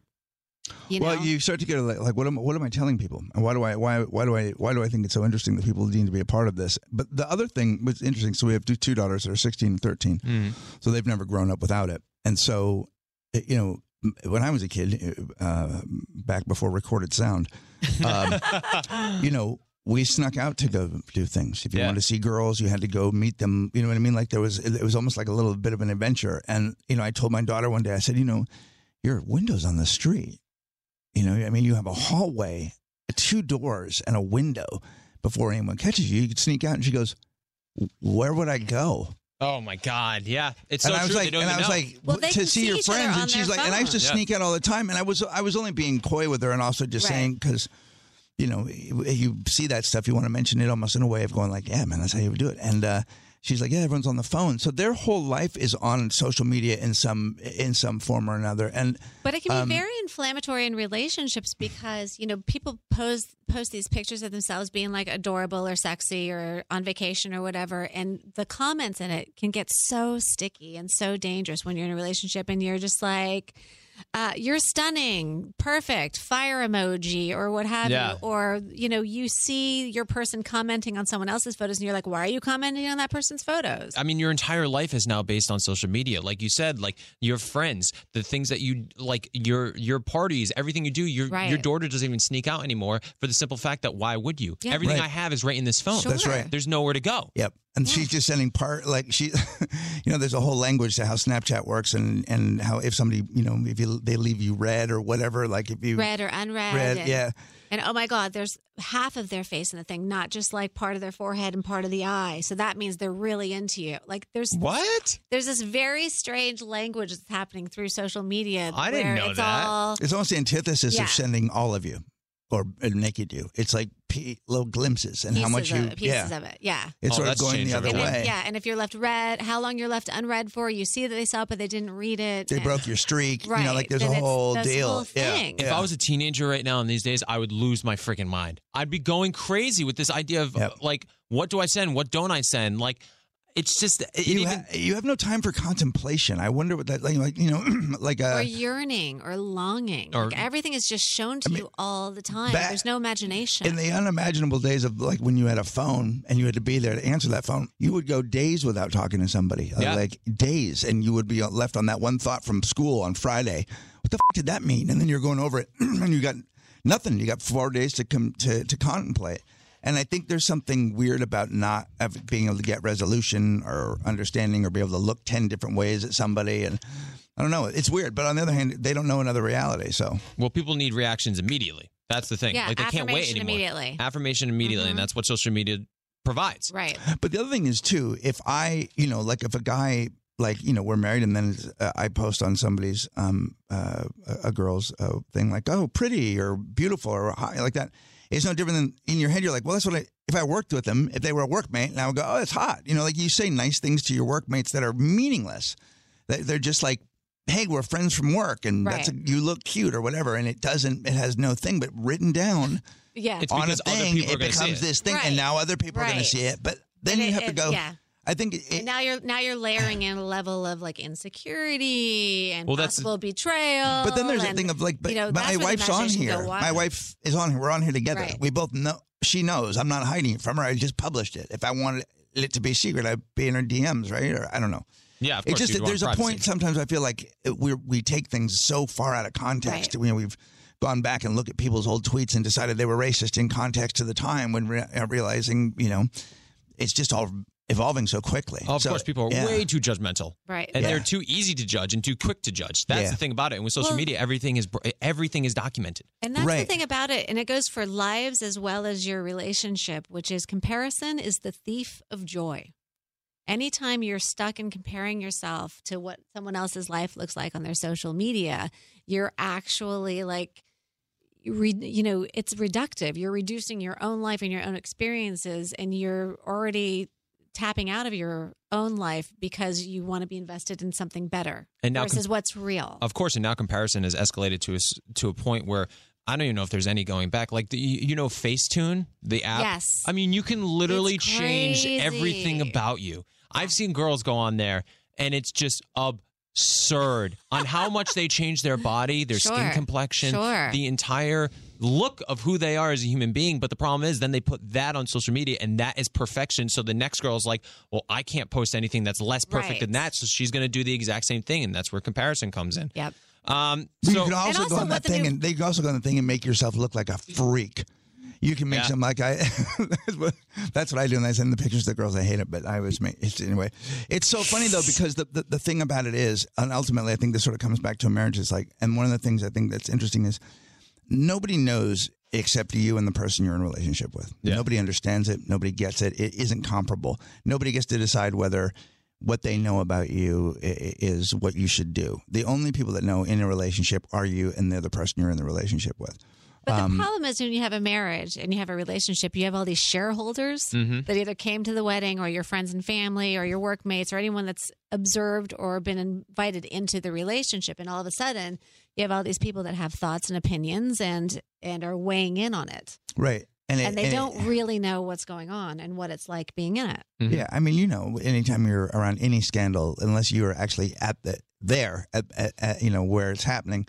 You well, know? You start to get like, like, what am what am I telling people, and why do I why why do I why do I think it's so interesting that people need to be a part of this? But the other thing was interesting. So we have two daughters that are sixteen and thirteen, mm. so they've never grown up without it. And so, you know, when I was a kid, uh, back before recorded sound, um, you know. We snuck out to go do things. If you yeah. wanted to see girls, you had to go meet them. You know what I mean? Like there was, it was almost like a little bit of an adventure. And, you know, I told my daughter one day, I said, you know, your window's on the street. You know, I mean, you have a hallway, two doors and a window before anyone catches you. You could sneak out. And she goes, where would I go? Oh, my God. Yeah. It's so and I was true. Like, and I was know. like, well, to see, see your friends. And she's like, phone. and I used to yeah. sneak out all the time. And I was, I was only being coy with her and also just right. saying, because. You know, you see that stuff, you want to mention it almost in a way of going like, yeah, man, that's how you would do it. And uh, she's like, yeah, everyone's on the phone. So their whole life is on social media in some in some form or another. And But it can um, be very inflammatory in relationships because, you know, people post, post these pictures of themselves being like adorable or sexy or on vacation or whatever. And the comments in it can get so sticky and so dangerous when you're in a relationship and you're just like... Uh, you're stunning, perfect, fire emoji or what have yeah. you. Or, you know, you see your person commenting on someone else's photos and you're like, why are you commenting on that person's photos? I mean, your entire life is now based on social media. Like you said, like your friends, the things that you like, your your parties, everything you do, your right. your daughter doesn't even sneak out anymore for the simple fact that why would you? Yeah. Everything right. I have is right in this phone. Sure. That's right. There's nowhere to go. Yep. And yeah. she's just sending part, like she, you know, there's a whole language to how Snapchat works and, and how if somebody, you know, if you, they leave you red or whatever, like if you. Red or unread. Red, and, yeah. And oh my God, there's half of their face in the thing, not just like part of their forehead and part of the eye. So that means they're really into you. Like there's. What? There's this very strange language that's happening through social media. I didn't know it's that. All, it's almost the antithesis yeah. of sending all of you. Or naked you. It's like p- little glimpses and pieces how much you. Of it, pieces yeah. of it. Yeah. It's oh, sort of going the other and way. If, yeah. And if you're left red, how long you're left unread for, you see that they saw it, but they didn't read it. They and, broke your streak. Right. You know, like there's then a whole deal. Whole thing. Yeah. If yeah. I was a teenager right now in these days, I would lose my freaking mind. I'd be going crazy with this idea of yep. like, what do I send? What don't I send? Like, it's just it you, even, ha- you have no time for contemplation. I wonder what that like, like you know, like a or yearning or longing. Or, like everything is just shown to I mean, you all the time. Back, There's no imagination. In the unimaginable days of like when you had a phone and you had to be there to answer that phone, you would go days without talking to somebody, yeah. like days, and you would be left on that one thought from school on Friday. What the f- did that mean? And then you're going over it, and you got nothing. You got four days to come to to contemplate. And I think there's something weird about not being able to get resolution or understanding or be able to look ten different ways at somebody. And I don't know. It's weird. But on the other hand, they don't know another reality. So, well, people need reactions immediately. That's the thing. Yeah, like they affirmation can't wait anymore. Immediately. Affirmation immediately. Mm-hmm. And that's what social media provides. Right. But the other thing is, too, if I, you know, like if a guy, like, you know, we're married and then uh, I post on somebody's, um, uh, a girl's uh, thing like, oh, pretty or beautiful or high, like that. It's no different than in your head. You're like, well, that's what I, if I worked with them, if they were a workmate, and I would go, oh, it's hot. You know, like you say nice things to your workmates that are meaningless. They're just like, hey, we're friends from work and right. that's a, you look cute or whatever. And it doesn't, it has no thing, but written down yeah. it's on a thing, it becomes this thing. Right. And now other people right. are going to see it. But then and you it, have it, to go. Yeah. I think it, it, now you're now you're layering in a level of like insecurity and well, possible betrayal. But then there's and, a thing of like, but, you know, but my wife's on here. My wife is on here. We're on here together. Right. We both know. She knows. I'm not hiding it from her. I just published it. If I wanted it to be secret, I'd be in her D Ms, right? Or I don't know. Yeah, of course. It's just there's a privacy. Point. Sometimes I feel like we we take things so far out of context. Right. You know, we've gone back and looked at people's old tweets and decided they were racist in context to the time when re- realizing, you know, it's just all. Evolving so quickly. Oh, of so, course, people are yeah. way too judgmental. Right. And yeah. they're too easy to judge and too quick to judge. That's yeah. the thing about it. And with social well, media, everything is everything is documented. And that's right. the thing about it. And it goes for lives as well as your relationship, which is comparison is the thief of joy. Anytime you're stuck in comparing yourself to what someone else's life looks like on their social media, you're actually like re, you know, it's reductive. You're reducing your own life and your own experiences, and you're already tapping out of your own life because you want to be invested in something better and now versus com- what's real. Of course, and now comparison has escalated to a, to a point where I don't even know if there's any going back. Like, the, you know, Facetune, the app? Yes. I mean, you can literally change everything about you. Yeah. I've seen girls go on there, and it's just absurd on how much they change their body, their sure. skin complexion, sure. the entire look of who they are as a human being. But the problem is then they put that on social media, and that is perfection. So the next girl's like, well, I can't post anything that's less perfect right. than that. So she's going to do the exact same thing, and that's where comparison comes in. Yep. Um, so, you could also, also go on that thing, new- and they could also go on the thing and make yourself look like a freak. You can make yeah. something like I. That's what I do, and I send the pictures to the girls. I hate it, but I always make it anyway. It's so funny though, because the, the the thing about it is, and ultimately, I think this sort of comes back to a marriage. Is like, and one of the things I think that's interesting is nobody knows except you and the person you're in a relationship with. Yeah. Nobody understands it. Nobody gets it. It isn't comparable. Nobody gets to decide whether what they know about you is what you should do. The only people that know in a relationship are you and they're the person you're in the relationship with. But um, the problem is when you have a marriage and you have a relationship, you have all these shareholders mm-hmm. that either came to the wedding or your friends and family or your workmates or anyone that's observed or been invited into the relationship. And all of a sudden, you have all these people that have thoughts and opinions and, and are weighing in on it. Right. And, it, and they and don't it, really know what's going on and what it's like being in it. Mm-hmm. Yeah. I mean, you know, anytime you're around any scandal, unless you are actually at the there, at, at, at, you know, where it's happening,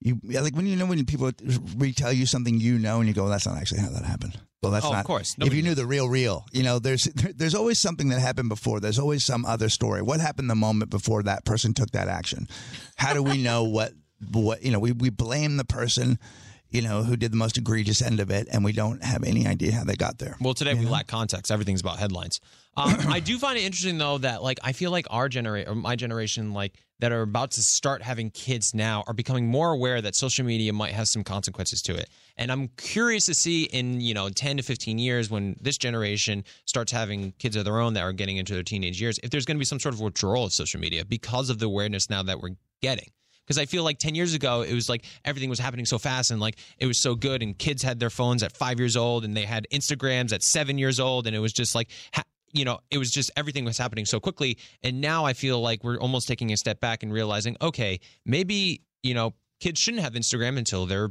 you like when you know when people retell you something, you know, and you go, well, that's not actually how that happened. Well, that's oh, not. Of course. Nobody if you knew knows. The real, real, you know, there's there, there's always something that happened before. There's always some other story. What happened the moment before that person took that action? How do we know what what, you know, we, we blame the person, you know, who did the most egregious end of it, and we don't have any idea how they got there. Well, today we know? lack context. Everything's about headlines. Um, I do find it interesting, though, that, like, I feel like our generation, or my generation, like, that are about to start having kids now are becoming more aware that social media might have some consequences to it. And I'm curious to see in, you know, ten to fifteen years when this generation starts having kids of their own that are getting into their teenage years, if there's going to be some sort of withdrawal of social media because of the awareness now that we're getting. Because I feel like ten years ago, it was like everything was happening so fast and like it was so good and kids had their phones at five years old and they had Instagrams at seven years old and it was just like, ha- you know, it was just everything was happening so quickly. And now I feel like we're almost taking a step back and realizing, okay, maybe, you know, kids shouldn't have Instagram until they're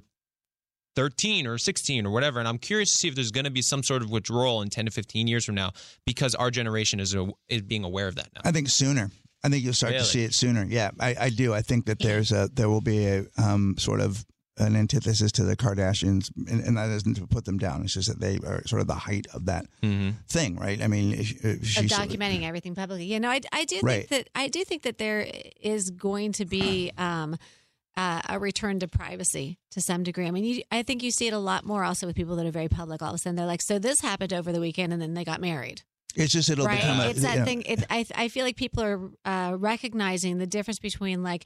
thirteen or sixteen or whatever. And I'm curious to see if there's going to be some sort of withdrawal in ten to fifteen years from now because our generation is, a, is being aware of that now. I think sooner. I think you'll start really? to see it sooner. Yeah, I, I do. I think that there's a there will be a um, sort of an antithesis to the Kardashians, and, and that isn't to put them down. It's just that they are sort of the height of that mm-hmm. thing, right? I mean, if, if she's of documenting sort of, everything publicly. You know, I, I do right. think that I do think that there is going to be um, uh, a return to privacy to some degree. I mean, you, I think you see it a lot more also with people that are very public. All of a sudden, they're like, "So this happened over the weekend, and then they got married." It's just it'll right? become a, it's that you know. thing. It, I I feel like people are uh, recognizing the difference between like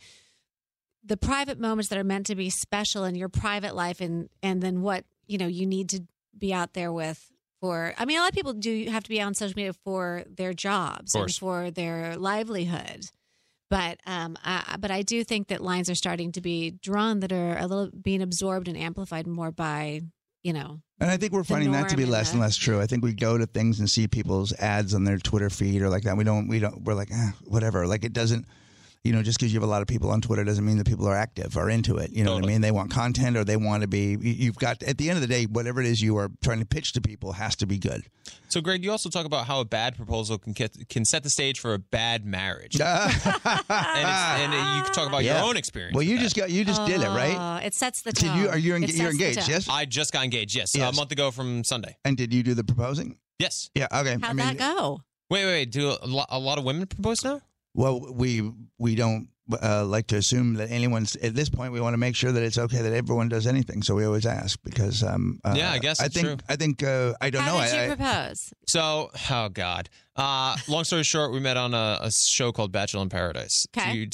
the private moments that are meant to be special in your private life, and and then what you know you need to be out there with. For I mean, a lot of people do have to be on social media for their jobs and for their livelihood, but um, I, but I do think that lines are starting to be drawn that are a little being absorbed and amplified more by. You know, and I think we're finding that to be less and, the, and less true. I think we go to things and see people's ads on their Twitter feed or like that. We don't, we don't, we're like, eh, whatever. Like it doesn't, you know, just because you have a lot of people on Twitter doesn't mean that people are active or into it. You know totally. what I mean? They want content or they want to be, you've got, at the end of the day, whatever it is you are trying to pitch to people has to be good. So, Greg, you also talk about how a bad proposal can get, can set the stage for a bad marriage. and, it's, and you talk about yeah. your own experience. Well, you just got you just uh, did it, right? It sets the tone. Did you, are you en- you're engaged, yes? I just got engaged, yes, yes. Uh, a month ago from Sunday. And did you do the proposing? Yes. Yeah, okay. How'd I mean, that go? Wait, wait, wait. Do a, lo- a lot of women propose now? Well, we we don't uh, like to assume that anyone's at this point. We want to make sure that it's okay that everyone does anything, so we always ask because um, uh, yeah, I guess I think true. I think uh, I don't How know. How did I, you I, propose? So, oh God. Uh, long story short, we met on a, a show called Bachelor in Paradise okay. two,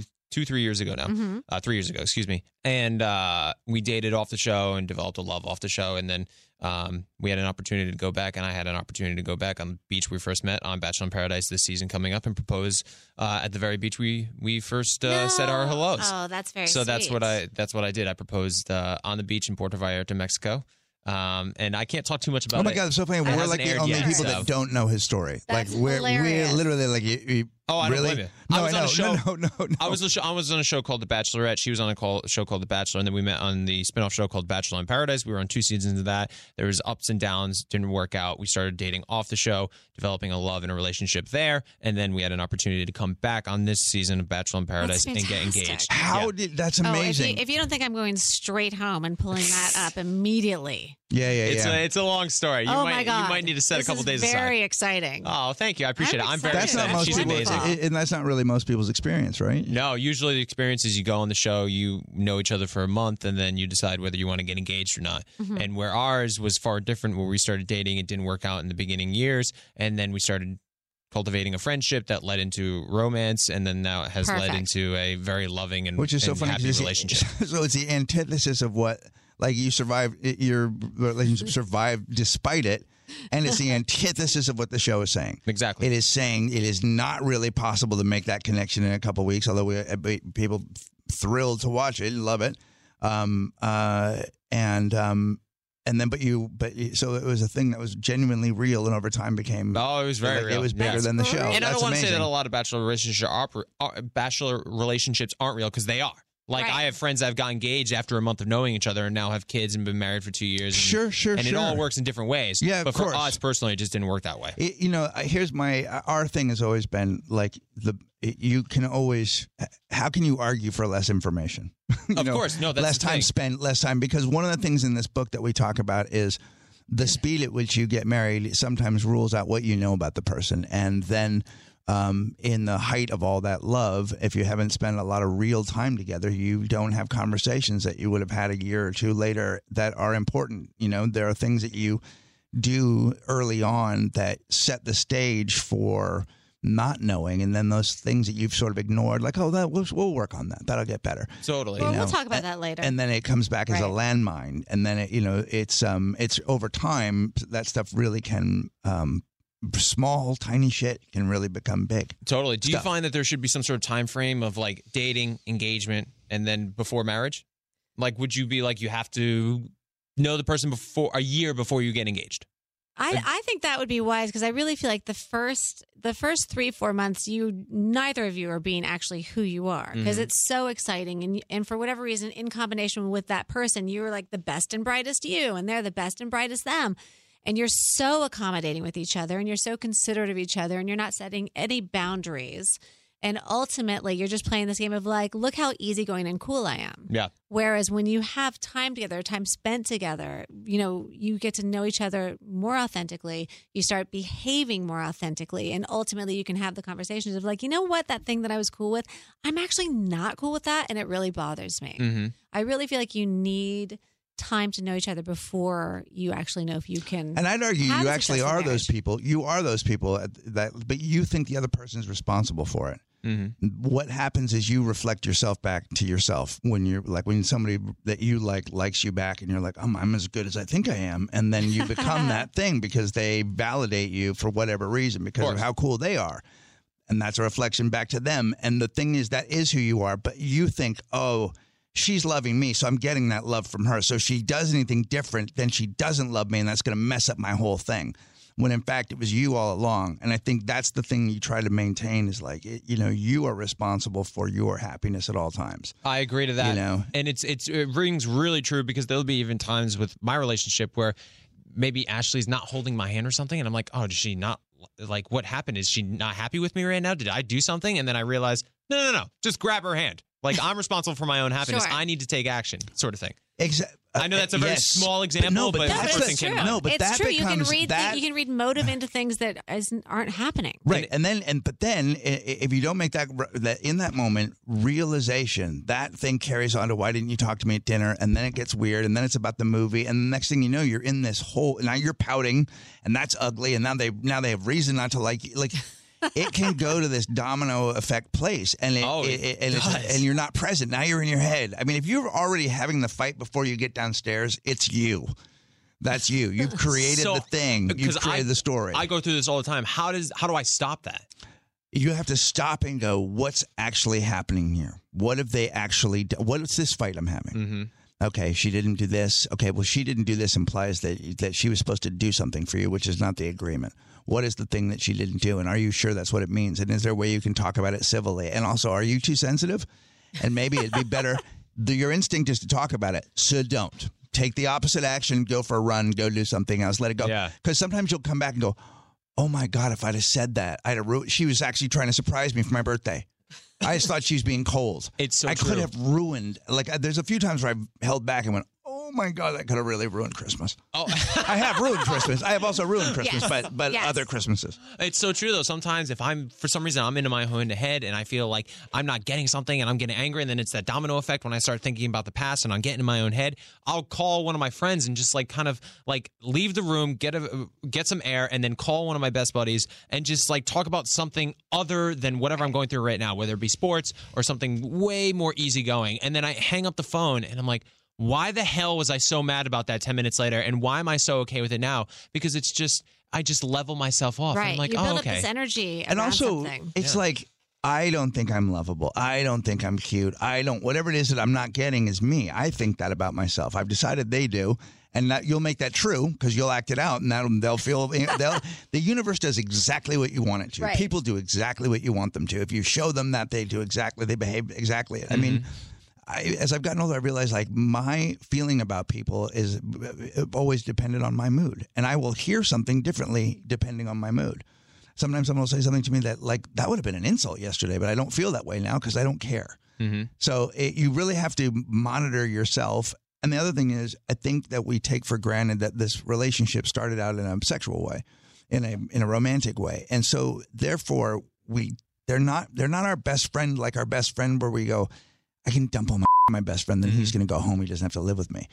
two, two, three years ago now. Mm-hmm. Uh, three years ago, excuse me. And uh, we dated off the show and developed a love off the show, and then Um, we had an opportunity to go back, and I had an opportunity to go back on the beach we first met on Bachelor in Paradise this season coming up and propose uh, at the very beach we we first uh, no. said our hellos. Oh, that's very so sweet. So that's what I that's what I did. I proposed uh, on the beach in Puerto Vallarta, Mexico. Um, and I can't talk too much about it. Oh my God, it's so funny. It we're like the only yet, people so. that don't know his story. That's like we're hilarious. We're literally like you, you Oh, I really? don't believe you. I no, was I on a show. No, no, no, no. I was a show, I was on a show called The Bachelorette. She was on a call, show called The Bachelor, and then we met on the spinoff show called Bachelor in Paradise. We were on two seasons of that. There was ups and downs. Didn't work out. We started dating off the show, developing a love and a relationship there, and then we had an opportunity to come back on this season of Bachelor in Paradise and get engaged. How yeah. did that's amazing? Oh, if, you, if you don't think I'm going straight home and pulling that up immediately. Yeah, yeah, it's yeah. A, it's a long story. You oh, might, my God. You might need to set this a couple days aside. This is very exciting. Oh, thank you. I appreciate I'm it. I'm very that's excited. Not most She's people, amazing. It, and that's not really most people's experience, right? No, usually the experience is you go on the show, you know each other for a month, and then you decide whether you want to get engaged or not. Mm-hmm. And where ours was far different, where we started dating, it didn't work out in the beginning years, and then we started cultivating a friendship that led into romance, and then now it has Perfect. led into a very loving and, Which is so and funny, happy relationship. It's, so it's the antithesis of what... Like you survived, your relationship survived despite it. And it's the antithesis of what the show is saying. Exactly. It is saying it is not really possible to make that connection in a couple of weeks, although we people thrilled to watch it, love it. Um, uh, and, um, and then, but you, but so it was a thing that was genuinely real and over time became. Oh, it was very like, real. It was bigger yeah. than the show. And That's I don't want to say that a lot of bachelor relationship opera, bachelor relationships aren't real because they are. Like, right. I have friends that have got engaged after a month of knowing each other and now have kids and been married for two years. And, sure, sure, and sure. And it all works in different ways. Yeah, of But course. For us, personally, it just didn't work that way. It, you know, here's my... Our thing has always been, like, the you can always... How can you argue for less information? Of know, course. No, that's Less time thing. spent, less time. Because one of the things in this book that we talk about is the speed at which you get married sometimes rules out what you know about the person. And then... Um, in the height of all that love, if you haven't spent a lot of real time together, you don't have conversations that you would have had a year or two later that are important. You know, there are things that you do early on that set the stage for not knowing, and then those things that you've sort of ignored, like, oh, that we'll, we'll work on that. That'll get better. Totally. Well, you know? We'll talk about that later. And then it comes back right. as a landmine. And then, it, you know, it's um, it's over time, that stuff really can um small, tiny shit can really become big. Totally. Do Stuff. you find that there should be some sort of time frame of like dating, engagement, and then before marriage? Like, would you be like, you have to know the person before a year before you get engaged? I, I think that would be wise because I really feel like the first the first three, four months, you neither of you are being actually who you are because mm-hmm. it's so exciting. And and for whatever reason, in combination with that person, you're like the best and brightest you and they're the best and brightest them. And you're so accommodating with each other and you're so considerate of each other and you're not setting any boundaries. And ultimately, you're just playing this game of like, look how easygoing and cool I am. Yeah. Whereas when you have time together, time spent together, you know, you get to know each other more authentically. You start behaving more authentically. And ultimately, you can have the conversations of like, you know what, that thing that I was cool with, I'm actually not cool with that. And it really bothers me. Mm-hmm. I really feel like you need... time to know each other before you actually know if you can. And I'd argue you actually are marriage. those people. You are those people that, but you think the other person is responsible for it. Mm-hmm. What happens is you reflect yourself back to yourself when you're like when somebody that you like likes you back, and you're like, oh, I'm as good as I think I am, and then you become that thing because they validate you for whatever reason because of, of how cool they are, and that's a reflection back to them. And the thing is, that is who you are, but you think, oh, she's loving me, so I'm getting that love from her. So if she does anything different, then she doesn't love me, and that's going to mess up my whole thing. When in fact, it was you all along. And I think that's the thing you try to maintain is like, you know, you are responsible for your happiness at all times. I agree to that. You know? And it's it's it rings really true because there'll be even times with my relationship where maybe Ashley's not holding my hand or something, and I'm like, oh, does she not? Like, what happened? Is she not happy with me right now? Did I do something? And then I realize, no, no, no, just grab her hand. Like, I'm responsible for my own happiness. Sure. I need to take action, sort of thing. Exactly. I know that's a very yes. small example, but no, but, but that's, that's true. No, but it's that true. Becomes, you can read that, you can read motive into things that isn't, aren't happening. Right, and, and then and but then if you don't make that, that in that moment realization, that thing carries on to why didn't you talk to me at dinner? And then it gets weird, and then it's about the movie, and the next thing you know, you're in this whole now you're pouting, and that's ugly, and now they now they have reason not to like you. Like. It can go to this domino effect place, and it, oh, it, it and, it's, and you're not present. Now you're in your head. I mean, if you're already having the fight before you get downstairs, it's you. That's you. You've created so, the thing. You've created I, the story. I go through this all the time. How does how do I stop that? You have to stop and go, what's actually happening here? What have they actually done? What's this fight I'm having? Mm-hmm. Okay, she didn't do this. Okay, well, she didn't do this implies that that she was supposed to do something for you, which is not the agreement. What is the thing that she didn't do? And are you sure that's what it means? And is there a way you can talk about it civilly? And also, are you too sensitive? And maybe it'd be better. the, your instinct is to talk about it, so don't. Take the opposite action, go for a run, go do something else, let it go. Because yeah. sometimes you'll come back and go, oh, my God, if I'd have said that, I'd have ruined. She was actually trying to surprise me for my birthday. I just thought she was being cold. It's so I true. could have ruined. Like, I, there's a few times where I've held back and went, oh, my God, that could have really ruined Christmas. Oh, I have ruined Christmas. I have also ruined Christmas, yes. but but yes. other Christmases. It's so true, though. Sometimes if I'm, for some reason, I'm into my own head and I feel like I'm not getting something and I'm getting angry, and then it's that domino effect when I start thinking about the past and I'm getting in my own head, I'll call one of my friends and just like kind of like leave the room, get a, get some air, and then call one of my best buddies and just like talk about something other than whatever I'm going through right now, whether it be sports or something way more easygoing. And then I hang up the phone and I'm like, why the hell was I so mad about that ten minutes later, and why am I so okay with it now? Because it's just, I just level myself off. Right. I'm like, you build oh, okay. up this energy around And also, something. It's yeah. like, I don't think I'm lovable. I don't think I'm cute. I don't, whatever it is that I'm not getting is me. I think that about myself. I've decided they do. And that, you'll make that true because you'll act it out, and that, they'll feel, they'll, the universe does exactly what you want it to. Right. People do exactly what you want them to. If you show them that, they do exactly, they behave exactly. Mm-hmm. I mean, I, as I've gotten older, I realized like my feeling about people is always dependent on my mood, and I will hear something differently depending on my mood. Sometimes someone will say something to me that like that would have been an insult yesterday, but I don't feel that way now because I don't care. Mm-hmm. So it, you really have to monitor yourself. And the other thing is, I think that we take for granted that this relationship started out in a sexual way, in a in a romantic way, and so therefore we they're not they're not our best friend like our best friend where we go, I can dump on my, my best friend, then mm-hmm. he's going to go home. He doesn't have to live with me.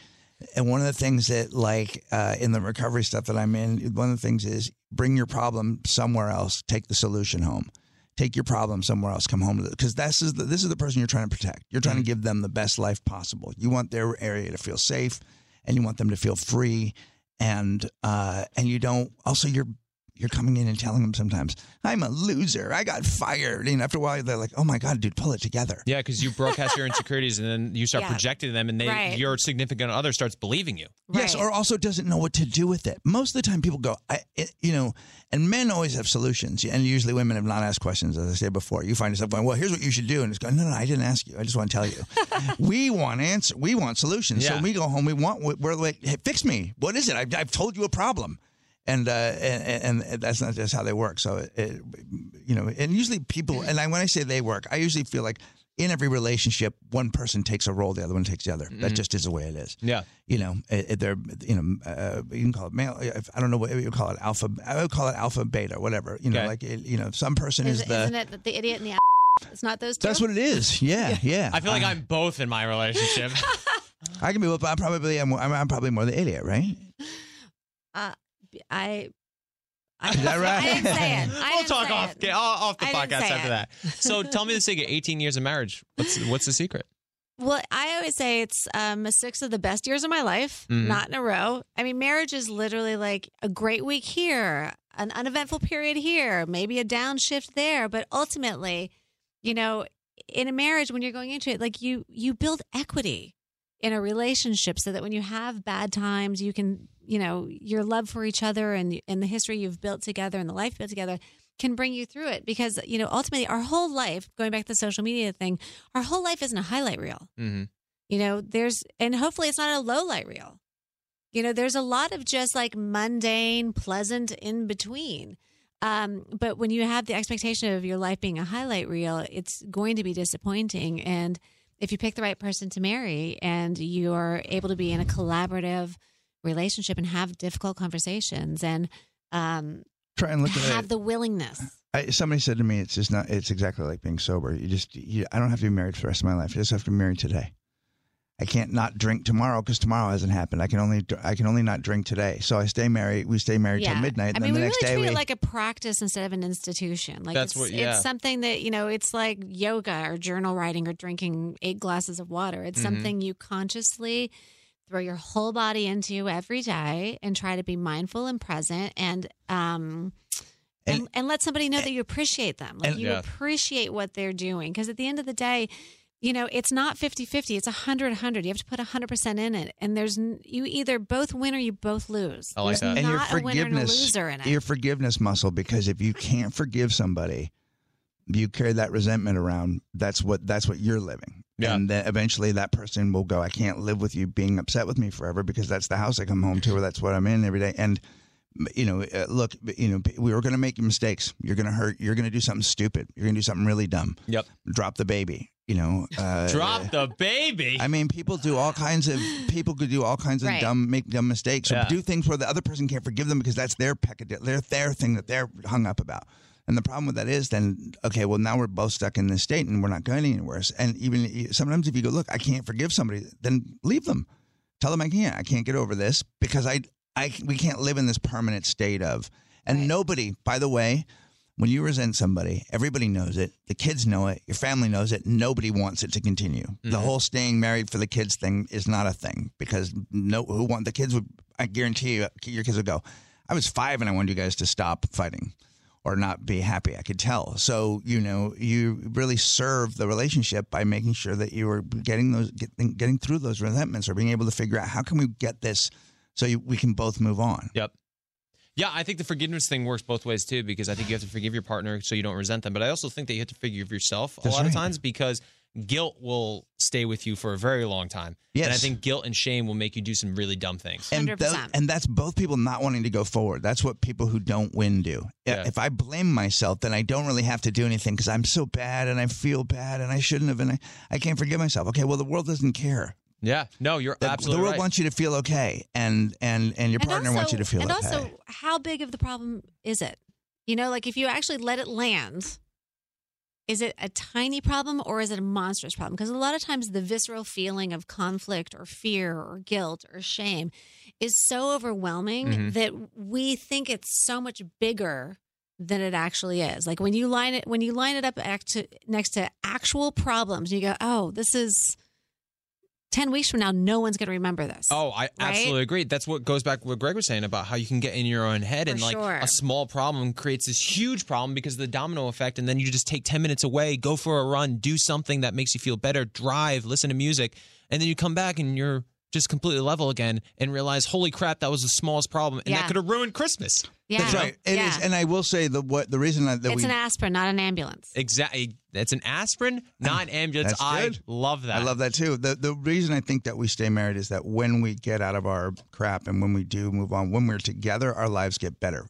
And one of the things that like uh, in the recovery stuff that I'm in, one of the things is bring your problem somewhere else. Take the solution home. Take your problem somewhere else. Come home to it. Because this is the, this is the person you're trying to protect. You're trying mm-hmm. to give them the best life possible. You want their area to feel safe, and you want them to feel free. And uh, and you don't also you're. You're coming in and telling them sometimes, I'm a loser. I got fired. And after a while, they're like, oh, my God, dude, pull it together. Yeah, because you broadcast your insecurities and then you start yeah. projecting them and they, right. your significant other starts believing you. Right. Yes, or also doesn't know what to do with it. Most of the time people go, I, it, you know, and men always have solutions. And usually women have not asked questions, as I said before. You find yourself going, well, here's what you should do. And it's going, no, no, I didn't ask you. I just want to tell you. we want answers. We want solutions. Yeah. So when we go home, we want, we're like, hey, fix me. What is it? I've, I've told you a problem. And, uh, and and that's not just how they work. So, it, it, you know, and usually people, and I, when I say they work, I usually feel like in every relationship, one person takes a role, the other one takes the other. Mm-hmm. That just is the way it is. Yeah. You know, they're, you know, uh, you can call it male, I don't know what you call it, alpha, I would call it alpha, beta, whatever. You know, okay. like, it, you know, some person is, is the. Isn't it the idiot and the a**? It's not those two? That's what it is. Yeah, yeah. I feel like uh, I'm both in my relationship. I can be both, but I'm probably, I'm, I'm probably more the idiot, right? Uh. I, I, Is that right? I didn't say it. I we'll talk off, get, off the I podcast after it. That. So tell me the secret. eighteen years of marriage. What's what's the secret? Well, I always say it's um, six of the best years of my life, mm-hmm. not in a row. I mean, marriage is literally like a great week here, an uneventful period here, maybe a downshift there. But ultimately, you know, in a marriage, when you're going into it, like you you build equity in a relationship so that when you have bad times, you can... you know, your love for each other and and the history you've built together and the life built together can bring you through it because, you know, ultimately our whole life, going back to the social media thing, our whole life isn't a highlight reel. Mm-hmm. You know, there's, and hopefully it's not a low light reel. You know, there's a lot of just like mundane, pleasant in between. Um, but when you have the expectation of your life being a highlight reel, it's going to be disappointing. And if you pick the right person to marry and you are able to be in a collaborative relationship and have difficult conversations and um, try and look have at have the willingness. I, somebody said to me, "It's just not. It's exactly like being sober. You just. You, I don't have to be married for the rest of my life. I just have to be married today. I can't not drink tomorrow because tomorrow hasn't happened. I can only. I can only not drink today. So I stay married. We stay married yeah. till midnight. I mean, and then we the next really day treat we, it like a practice instead of an institution. Like that's it's, what, yeah. it's something that you know. It's like yoga or journal writing or drinking eight glasses of water. It's mm-hmm. something you consciously throw your whole body into every day and try to be mindful and present and um and, and, and let somebody know that you appreciate them. Like and, you yeah. appreciate what they're doing. Because at the end of the day, you know, it's not fifty-fifty. It's one hundred one hundred. You have to put one hundred percent in it. And there's you either both win or you both lose. I like there's that. Not and your forgiveness, a winner and a loser in it. Your forgiveness muscle, because if you can't forgive somebody, you carry that resentment around. That's what that's what you're living. Yeah. And then eventually that person will go, I can't live with you being upset with me forever because that's the house I come home to or that's what I'm in every day. And, you know, uh, look, you know, we were going to make mistakes. You're going to hurt. You're going to do something stupid. You're going to do something really dumb. Yep. Drop the baby. You know, uh, drop the baby. I mean, people do all kinds of people could do all kinds of right. dumb, make dumb mistakes. Yeah. Or do things where the other person can't forgive them because that's their peccadillo, their their thing that they're hung up about. And the problem with that is then, okay, well, now we're both stuck in this state and we're not going any worse. And even sometimes if you go, look, I can't forgive somebody, then leave them. Tell them I can't. I can't get over this because I, I we can't live in this permanent state of. And right. nobody, by the way, when you resent somebody, everybody knows it. The kids know it. Your family knows it. Nobody wants it to continue. Mm-hmm. The whole staying married for the kids thing is not a thing because no, who want the kids would, I guarantee you, your kids would go, I was five and I wanted you guys to stop fighting. Or not be happy. I could tell. So, you know, you really serve the relationship by making sure that you are getting those, getting, getting through those resentments or being able to figure out how can we get this so you, we can both move on. Yep. Yeah, I think the forgiveness thing works both ways, too, because I think you have to forgive your partner so you don't resent them. But I also think that you have to forgive yourself a That's lot right. of times because guilt will stay with you for a very long time. Yes. And I think guilt and shame will make you do some really dumb things. And, those, and that's both people not wanting to go forward. That's what people who don't win do. Yeah. If I blame myself, then I don't really have to do anything because I'm so bad and I feel bad and I shouldn't have and I, I can't forgive myself. Okay, well, the world doesn't care. Yeah, no, you're the, absolutely right. The world right. wants you to feel okay and and, and your and partner also, wants you to feel and okay. And also, how big of the problem is it? You know, like if you actually let it land... Is it a tiny problem or is it a monstrous problem? Because a lot of times the visceral feeling of conflict or fear or guilt or shame is so overwhelming mm-hmm. that we think it's so much bigger than it actually is. Like when you line it when you line it up act to, next to actual problems, you go, oh, this is ten weeks from now, no one's going to remember this. Oh, I right? absolutely agree. That's what goes back to what Greg was saying about how you can get in your own head For and like sure. a small problem creates this huge problem because of the domino effect. And then you just take ten minutes away, go for a run, do something that makes you feel better, drive, listen to music. And then you come back and you're just completely level again and realize, holy crap, that was the smallest problem. And yeah. that could have ruined Christmas. Yeah. That's right. It yeah. is. And I will say the what the reason that it's we, an aspirin, not an ambulance. Exactly. It's an aspirin, not an ambulance. That's I good. love that. I love that too. The the reason I think that we stay married is that when we get out of our crap and when we do move on, when we're together, our lives get better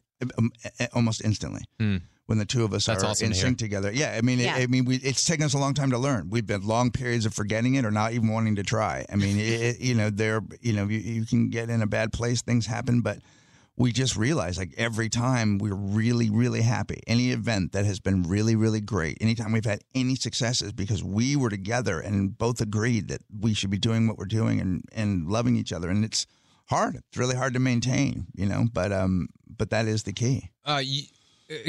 almost instantly. Mm. When the two of us That's are awesome in to sync together. Yeah, I mean, yeah. It, I mean, we, it's taken us a long time to learn. We've been long periods of forgetting it or not even wanting to try. I mean, it, you know, there, you know, you, you can get in a bad place, things happen, but we just realize like every time we're really, really happy. Any event that has been really, really great, anytime we've had any successes because we were together and both agreed that we should be doing what we're doing and, and loving each other. And it's hard. It's really hard to maintain, you know, but, um, but that is the key. Uh, you-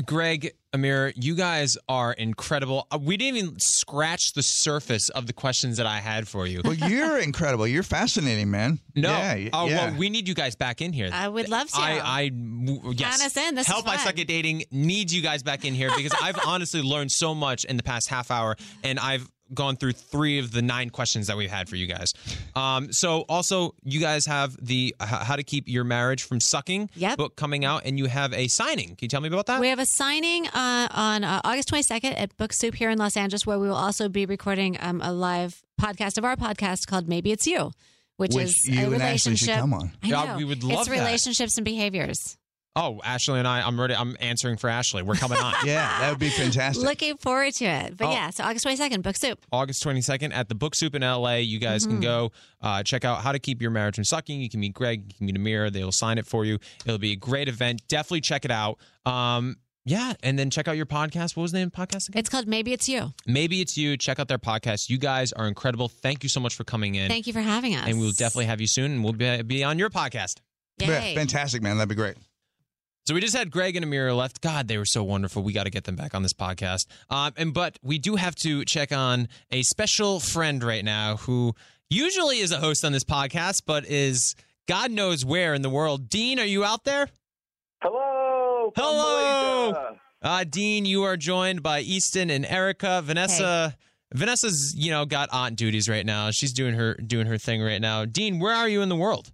Greg, Amir, you guys are incredible. We didn't even scratch the surface of the questions that I had for you. Well, you're incredible. You're fascinating, man. No. Oh, yeah, uh, yeah. Well, we need you guys back in here. I would love to. I, I yes. Count us in. This Help is I Suck at Dating needs you guys back in here because I've honestly learned so much in the past half hour, and I've gone through three of the nine questions that we've had for you guys. Um, so also you guys have the uh, how to keep your marriage from sucking yep. book coming out, and you have a signing. Can you tell me about that? We have a signing uh, on uh, August twenty-second at Book Soup here in Los Angeles, where we will also be recording um, a live podcast of our podcast called Maybe It's You, which, which is you a relationship. Come on. I know. Yeah, we would love it's that. Relationships and behaviors. Oh, Ashley and I, I'm ready. I'm answering for Ashley. We're coming on. Yeah, that would be fantastic. Looking forward to it. But oh. yeah, so August twenty-second, Book Soup. August twenty-second at the Book Soup in L A. You guys mm-hmm. can go uh, check out how to keep your marriage from sucking. You can meet Greg. You can meet Amir. They will sign it for you. It'll be a great event. Definitely check it out. Um, yeah, and then check out your podcast. What was the name of the podcast again? It's called Maybe It's You. Maybe It's You. Check out their podcast. You guys are incredible. Thank you so much for coming in. Thank you for having us. And we'll definitely have you soon, and we'll be, be on your podcast. Yay. Yeah, fantastic, man. That'd be great. So we just had Greg and Amir left. God, they were so wonderful. We got to get them back on this podcast. Um, and but we do have to check on a special friend right now who usually is a host on this podcast, but is God knows where in the world. Dean, are you out there? Hello. Hello. Uh, Dean, you are joined by Easton and Erica. Vanessa, hey. Vanessa's, you know, got aunt duties right now. She's doing her doing her thing right now. Dean, where are you in the world?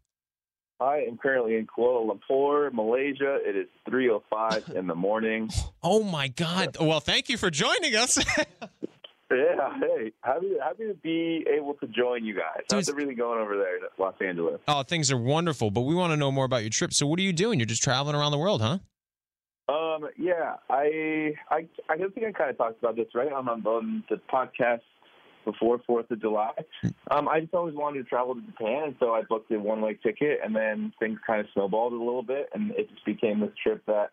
I am currently in Kuala Lumpur, Malaysia. It is three oh five in the morning. Oh, my God. Well, thank you for joining us. Yeah, hey, happy, happy to be able to join you guys. How's everything going over there in Los Angeles? Oh, things are wonderful, but we want to know more about your trip. So what are you doing? You're just traveling around the world, huh? Um, yeah, I I, I think I kind of talked about this, right, on, on the podcast before fourth of July. Um, I just always wanted to travel to Japan, so I booked a one-way ticket, and then things kind of snowballed a little bit, and it just became this trip that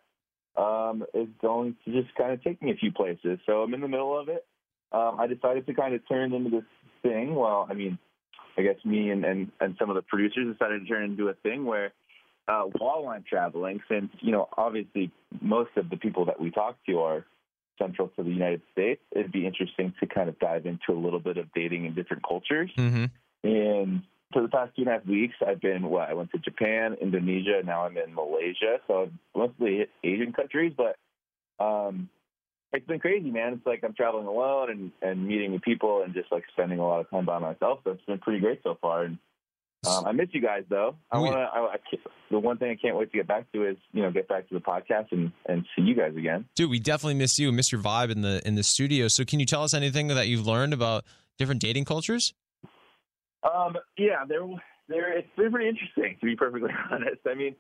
um, is going to just kind of take me a few places. So I'm in the middle of it. Um, I decided to kind of turn into this thing. Well, I mean, I guess me and, and, and some of the producers decided to turn into a thing where uh, while I'm traveling, since, you know, obviously most of the people that we talk to are central to the United States, it'd be interesting to kind of dive into a little bit of dating in different cultures. Mm-hmm. And for the past two and a half weeks, I've been, well, I went to Japan, Indonesia, now I'm in Malaysia. So I've mostly hit Asian countries, but um, it's been crazy, man. It's like I'm traveling alone and, and meeting new people and just like spending a lot of time by myself. So it's been pretty great so far. And um, I miss you guys, though. I want to. I, I, the one thing I can't wait to get back to is, you know, get back to the podcast and, and see you guys again. Dude, we definitely miss you. Miss your vibe in the in the studio. So can you tell us anything that you've learned about different dating cultures? Um. Yeah. They're they're it's been pretty interesting, to be perfectly honest. I mean,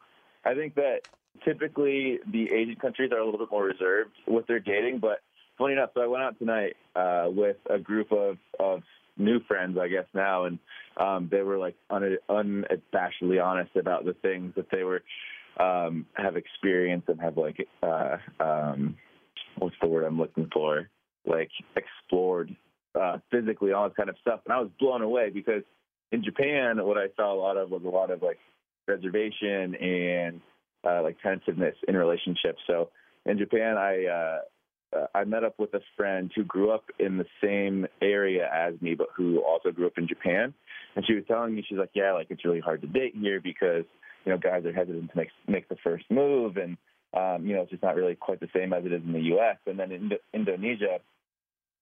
I think that typically the Asian countries are a little bit more reserved with their dating, but funny enough, so I went out tonight uh, with a group of, of new friends, I guess now, and um, they were like un- unabashedly honest about the things that they were um, have experienced and have like uh, um, what's the word I'm looking for? Like explored uh, physically, all this kind of stuff, and I was blown away because in Japan, what I saw a lot of was a lot of like reservation and Uh, like tentativeness in relationships. So in Japan, I uh, uh, I met up with a friend who grew up in the same area as me, but who also grew up in Japan. And she was telling me, she's like, yeah, like it's really hard to date here because, you know, guys are hesitant to make make the first move, and um, you know, it's just not really quite the same as it is in the U S. And then in Indo- Indonesia,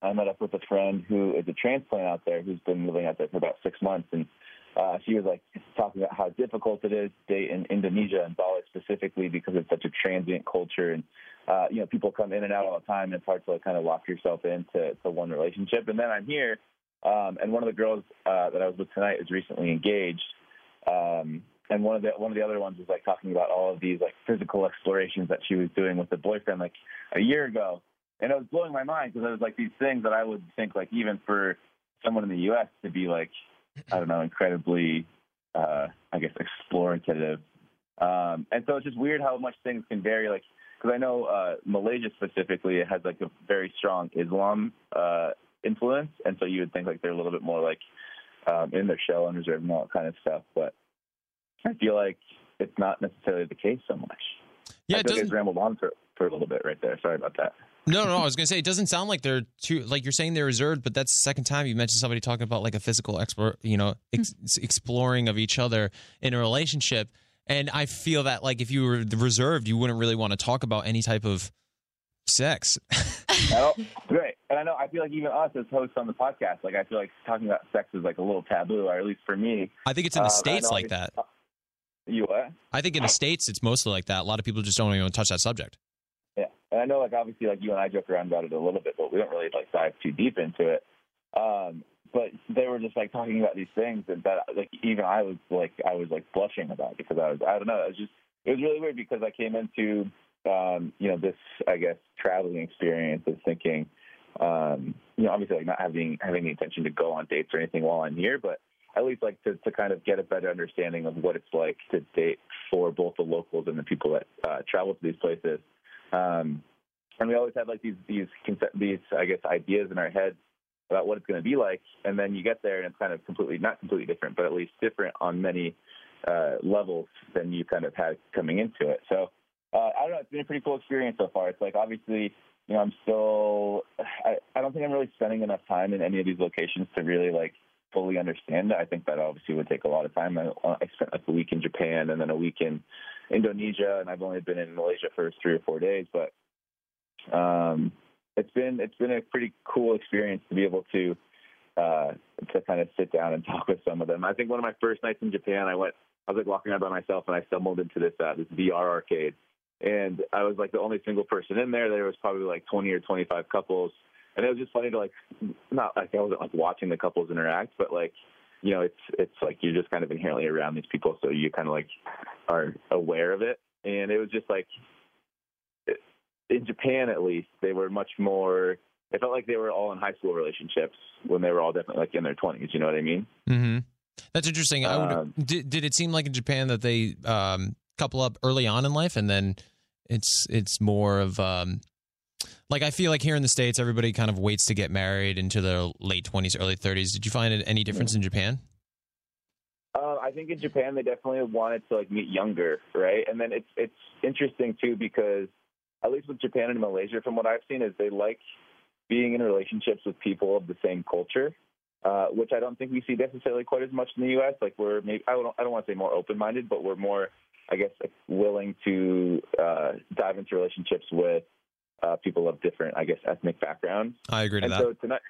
I met up with a friend who is a transplant out there who's been living out there for about six months, and Uh, she was like talking about how difficult it is to date in Indonesia and Bali specifically because it's such a transient culture, and uh, you know, people come in and out all the time, and it's hard to like, kind of lock yourself into to one relationship. And then I'm here, um, and one of the girls uh, that I was with tonight is recently engaged, um, and one of the one of the other ones was like talking about all of these like physical explorations that she was doing with a boyfriend like a year ago, and it was blowing my mind because it was like these things that I would think like even for someone in the U S to be like, I don't know, incredibly, uh, I guess, explorative. Um, and so it's just weird how much things can vary. Like, because I know uh, Malaysia specifically, it has like a very strong Islam uh, influence. And so you would think like they're a little bit more like um, in their shell and reserved and all that kind of stuff. But I feel like it's not necessarily the case so much. Yeah, I feel it doesn't... like I rambled on for, for a little bit right there. Sorry about that. No, no, no, I was going to say, it doesn't sound like they're too, like you're saying they're reserved, but that's the second time you mentioned somebody talking about like a physical, explore, you know, ex- exploring of each other in a relationship. And I feel that like if you were reserved, you wouldn't really want to talk about any type of sex. Oh, great. And I know, I feel like even us as hosts on the podcast, like I feel like talking about sex is like a little taboo, or at least for me. I think it's in the uh, States like that. You what? I think in the States, it's mostly like that. A lot of people just don't even touch that subject. And I know, like, obviously, like, you and I joke around about it a little bit, but we don't really, like, dive too deep into it. Um, but they were just, like, talking about these things that, that, like, even I was, like, I was, like, blushing about because I was, I don't know, it was just, it was really weird because I came into, um, you know, this, I guess, traveling experience of thinking, um, you know, obviously, like, not having having the intention to go on dates or anything while I'm here, but at least, like, to, to kind of get a better understanding of what it's like to date for both the locals and the people that uh, travel to these places. Um, and we always have like these, these, these, I guess, ideas in our heads about what it's going to be like. And then you get there and it's kind of completely, not completely different, but at least different on many, uh, levels than you kind of had coming into it. So, uh, I don't know. It's been a pretty cool experience so far. It's like, obviously, you know, I'm still, I, I don't think I'm really spending enough time in any of these locations to really like fully understand it. I think that obviously would take a lot of time. I, I spent like a week in Japan and then a week in Indonesia, and I've only been in Malaysia for three or four days. But um, it's been it's been a pretty cool experience to be able to uh, to kind of sit down and talk with some of them. I think one of my first nights in Japan, I went I was like walking around by myself, and I stumbled into this uh, this V R arcade, and I was like the only single person in there. There was probably like twenty or twenty-five couples. And it was just funny to, like, not like I wasn't like watching the couples interact, but like, you know, it's it's like you're just kind of inherently around these people, so you kind of like are aware of it. And it was just like, in Japan at least, they were much more. It felt like they were all in high school relationships when they were all definitely like in their twenties. You know what I mean? Mm-hmm. That's interesting. I would, um, did did it seem like in Japan that they um, couple up early on in life, and then it's it's more of. Um, Like, I feel like here in the States, everybody kind of waits to get married into their late twenties, early thirties. Did you find any difference in Japan? Uh, I think in Japan, they definitely wanted to, like, meet younger, right? And then it's it's interesting, too, because at least with Japan and Malaysia, from what I've seen, is they like being in relationships with people of the same culture, uh, which I don't think we see necessarily quite as much in the U S Like, we're maybe, I don't, I don't want to say more open-minded, but we're more, I guess, like, willing to uh, dive into relationships with Uh, people of different, I guess, ethnic backgrounds. I agree to and that. And so tonight,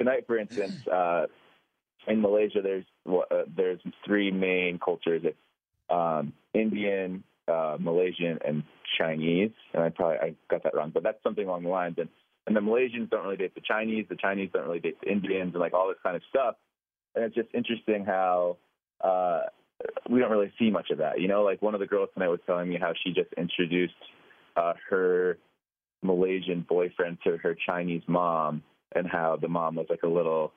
tonight, for instance, uh, in Malaysia, there's uh, there's three main cultures. It's um, Indian, uh, Malaysian, and Chinese. And I probably I got that wrong, but that's something along the lines. And, and the Malaysians don't really date the Chinese. The Chinese don't really date the Indians and, like, all this kind of stuff. And it's just interesting how uh, we don't really see much of that. You know, like, one of the girls tonight was telling me how she just introduced uh, her Malaysian boyfriend to her Chinese mom, and how the mom was like a little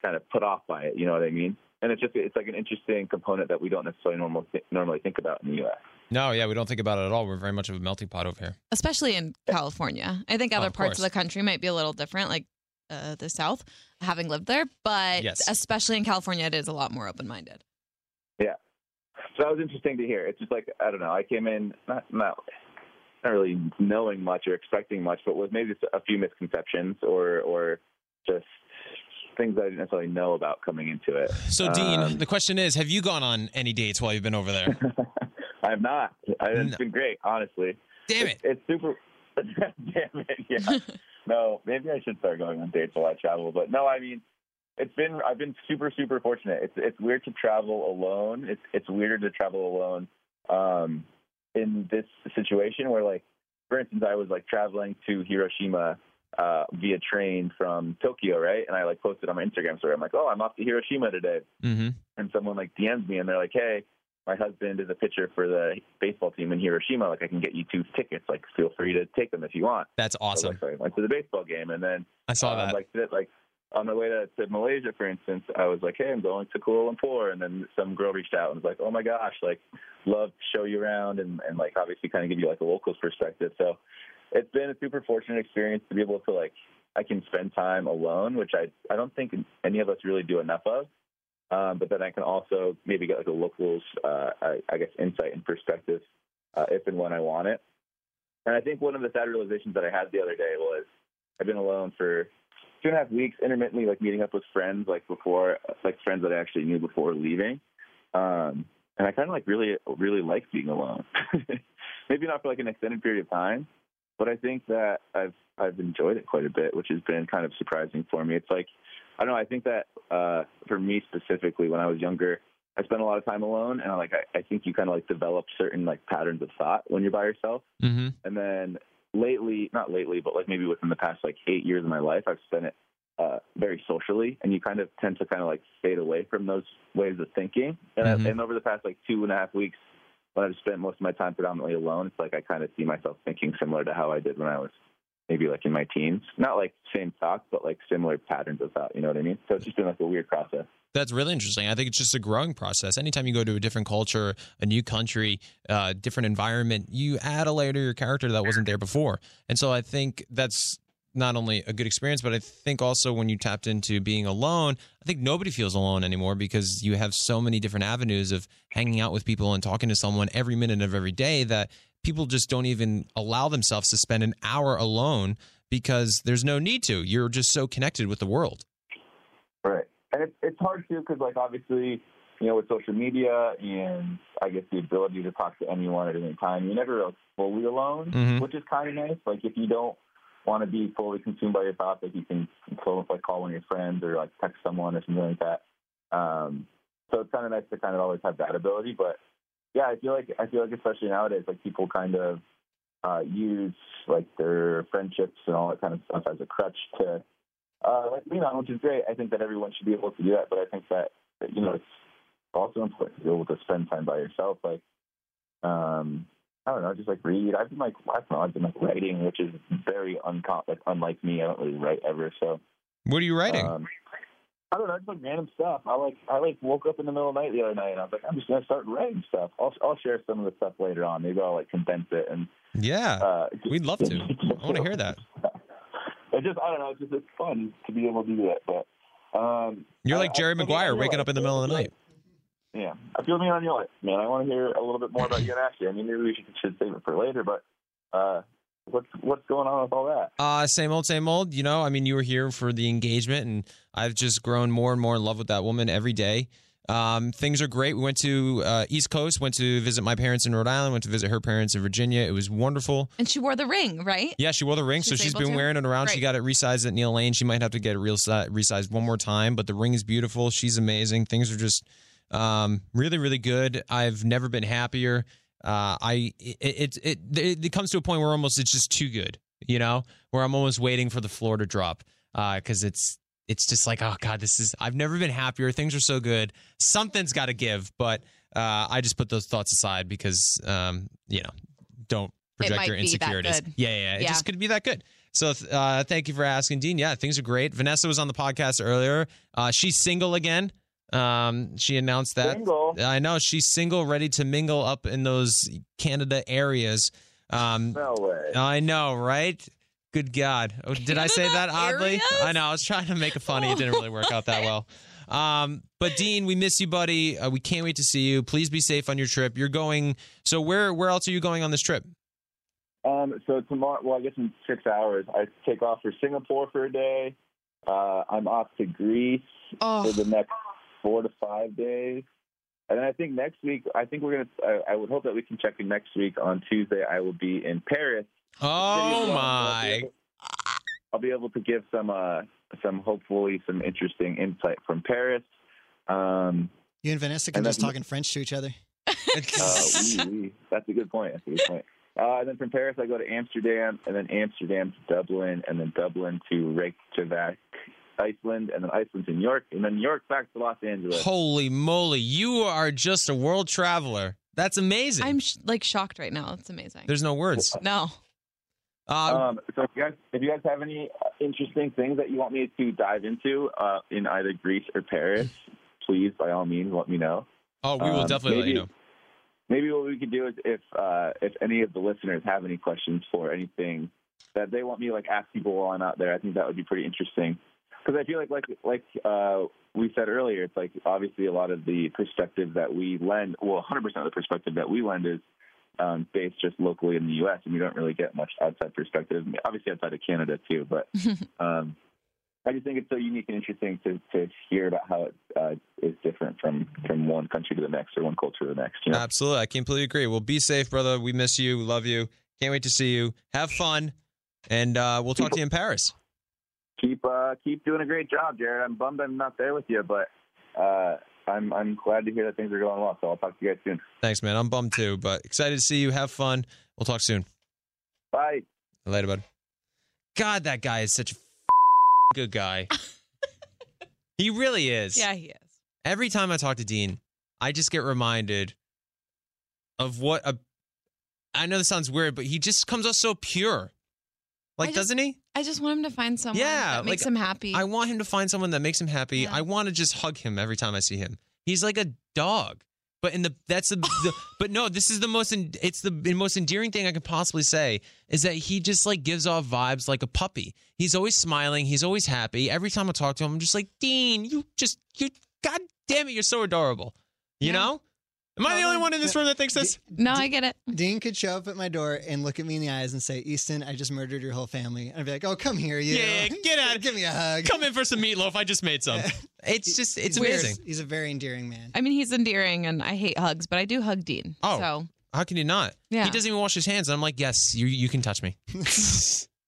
kind of put off by it. You know what I mean? And it's just, it's like an interesting component that we don't necessarily normal th- normally think about in the U S No, yeah, we don't think about it at all. We're very much of a melting pot over here. Especially in California. I think other oh, of parts course. of the country might be a little different, like uh, the South, having lived there. But yes, especially in California, it is a lot more open-minded. Yeah. So that was interesting to hear. It's just like, I don't know, I came in, not, not not really knowing much or expecting much, but with maybe a few misconceptions or or just things that I didn't necessarily know about coming into it. So, Dean, um, the question is, have you gone on any dates while you've been over there? I have not. It's no. been great, honestly. Damn it. It's, it's super. Damn it, yeah. No, maybe I should start going on dates while I travel, but no, I mean, it's been, I've been super, super fortunate. It's it's weird to travel alone. It's, it's weirder to travel alone. Um, in this situation where, like, for instance, I was, like, traveling to Hiroshima uh, via train from Tokyo, right? And I, like, posted on my Instagram story. I'm like, oh, I'm off to Hiroshima today. Mm-hmm. And someone, like, D Ms me, and they're like, hey, my husband is a pitcher for the baseball team in Hiroshima. Like, I can get you two tickets. Like, feel free to take them if you want. That's awesome. So, like, so I went to the baseball game. And then I saw uh, that. Like, like on the way to, to Malaysia, for instance, I was like, hey, I'm going to Kuala Lumpur. And then some girl reached out and was like, oh, my gosh, like, love to show you around and, and, like, obviously kind of give you, like, a local's perspective. So it's been a super fortunate experience to be able to, like, I can spend time alone, which I, I don't think any of us really do enough of. Um, but then I can also maybe get, like, a local's, uh, I, I guess, insight and perspective uh, if and when I want it. And I think one of the sad realizations that I had the other day was I've been alone for two and a half weeks, intermittently, like, meeting up with friends, like, before, like, friends that I actually knew before leaving. Um, and I kind of, like, really, really like being alone. Maybe not for, like, an extended period of time, but I think that I've I've enjoyed it quite a bit, which has been kind of surprising for me. It's like, I don't know, I think that uh, for me specifically, when I was younger, I spent a lot of time alone, and, like, I, I think you kind of, like, develop certain, like, patterns of thought when you're by yourself. Mm-hmm. And then lately, not lately, but, like, maybe within the past, like, eight years of my life, I've spent it uh, very socially, and you kind of tend to kind of, like, fade away from those ways of thinking. And, mm-hmm. I, and over the past, like, two and a half weeks, when I've spent most of my time predominantly alone, it's like I kind of see myself thinking similar to how I did when I was maybe, like, in my teens. Not, like, same thoughts, but, like, similar patterns of thought, you know what I mean? So it's just been, like, a weird process. That's really interesting. I think it's just a growing process. Anytime you go to a different culture, a new country, uh, different environment, you add a layer to your character that wasn't there before. And so I think that's not only a good experience, but I think also when you tapped into being alone, I think nobody feels alone anymore because you have so many different avenues of hanging out with people and talking to someone every minute of every day that people just don't even allow themselves to spend an hour alone because there's no need to. You're just so connected with the world. Right. and it, it's hard too because, like, obviously, you know, with social media and I guess the ability to talk to anyone at any time, you're never like, fully alone, mm-hmm. which is kind of nice. Like, if you don't want to be fully consumed by your thoughts, like, you can like call one of your friends or like text someone or something like that. Um, so it's kind of nice to kind of always have that ability. But yeah, I feel like I feel like especially nowadays, like people kind of uh, use like their friendships and all that kind of stuff as a crutch to, uh, like, you know, which is great. I think that everyone should be able to do that, but I think that, that you know, it's also important to be able to spend time by yourself. Like, um, I don't know, just like read. I've been like, I don't know, I've been like writing, which is very unco- like, unlike me. I don't really write ever. So, what are you writing? Um, I don't know, just like random stuff. I like, I like woke up in the middle of the night the other night, and I was like, I'm just gonna start writing stuff. I'll, I'll share some of the stuff later on. Maybe I'll like condense it and yeah, uh, just, we'd love to. I want to hear that. It's just, I don't know, it's just it's fun to be able to do that. But um, you're like I, Jerry I, Maguire, I waking up in the middle of the night. Yeah, I feel me on your life, man. I want to hear a little bit more about you and Ashley. I mean, maybe we should, should save it for later, but uh, what's what's going on with all that? Uh, same old, same old. You know, I mean, you were here for the engagement, and I've just grown more and more in love with that woman every day. Um, things are great. We went to uh, East Coast, went to visit my parents in Rhode Island, went to visit her parents in Virginia. It was wonderful. And she wore the ring, right? Yeah, she wore the ring, she's so she's been to? wearing it around. Right. She got it resized at Neil Lane. She might have to get it resized one more time, but the ring is beautiful. She's amazing. Things are just... Um, really, really good. I've never been happier. Uh, I it it, it it it comes to a point where almost it's just too good, you know, where I'm almost waiting for the floor to drop because uh, it's it's just like, oh God, this is I've never been happier. Things are so good. Something's got to give, but uh, I just put those thoughts aside because um, you know, don't project your insecurities. It might be that good. Yeah, yeah, yeah, it yeah. just could be that good. So uh, thank you for asking, Dean. Yeah, things are great. Vanessa was on the podcast earlier. Uh, she's single again. Um, she announced that. Single. I know she's single, ready to mingle up in those Canada areas. Um, no way. I know, right? Good God. Oh, did I say that oddly? Areas? I know. I was trying to make it funny. It didn't really work out that well. Um, but Dean, we miss you, buddy. Uh, we can't wait to see you. Please be safe on your trip. You're going. So where, where else are you going on this trip? Um, so tomorrow, well, I guess in six hours, I take off for Singapore for a day. Uh, I'm off to Greece oh. for the next four to five days. And then I think next week, I think we're going to, I, I would hope that we can check in next week. On Tuesday, I will be in Paris. Oh, my. I'll be able to give some, uh, some hopefully some interesting insight from Paris. Um, you and Vanessa can and just talk in French to each other. uh, oui, oui. That's a good point. That's a good point. Uh, and then from Paris, I go to Amsterdam, and then Amsterdam to Dublin, and then Dublin to Reykjavik, Iceland, and then Iceland to New York, and then New York back to Los Angeles. Holy moly, you are just a world traveler. That's amazing. I'm sh- like shocked right now. It's amazing. There's no words. No. Um, um, so if you guys, if you guys have any interesting things that you want me to dive into uh, in either Greece or Paris, please, by all means, let me know. Oh, we will um, definitely maybe, let you know. Maybe what we could do is if uh, if any of the listeners have any questions for anything that they want me to like ask people while I'm out there, I think that would be pretty interesting. Because I feel like, like, like uh, we said earlier, it's like obviously a lot of the perspective that we lend, well, one hundred percent of the perspective that we lend is um, based just locally in the U S, and you don't really get much outside perspective, obviously outside of Canada too. But um, I just think it's so unique and interesting to, to hear about how it uh, is different from, from one country to the next or one culture to the next. You know? Absolutely. I completely agree. Well, be safe, brother. We miss you. Love you. Can't wait to see you. Have fun. And uh, we'll talk to you in Paris. Keep uh, keep doing a great job, Jared. I'm bummed I'm not there with you, but uh, I'm I'm glad to hear that things are going well. So I'll talk to you guys soon. Thanks, man. I'm bummed too, but excited to see you. Have fun. We'll talk soon. Bye. Later, bud. God, that guy is such a good guy. He really is. Yeah, he is. Every time I talk to Dean, I just get reminded of what a. I know this sounds weird, but he just comes off so pure. Like, just, doesn't he? I just want him to find someone yeah, that makes like, him happy. I want him to find someone that makes him happy. Yeah. I want to just hug him every time I see him. He's like a dog. But in the that's the, the but no, this is the most it's the most endearing thing I could possibly say is that he just like gives off vibes like a puppy. He's always smiling, he's always happy. Every time I talk to him, I'm just like, "Dean, you just you God damn it, you're so adorable." You yeah. know? Am I the only one in this room that thinks this? No, I get it. Dean could show up at my door and look at me in the eyes and say, "Easton, I just murdered your whole family." And I'd be like, "Oh, come here, you." Yeah, yeah get out. Give me a hug. Come in for some meatloaf. I just made some. It's just, it's weird. Amazing. He's a very endearing man. I mean, he's endearing, and I hate hugs, but I do hug Dean. Oh, so. How can you not? Yeah. He doesn't even wash his hands. And I'm like, yes, you you can touch me.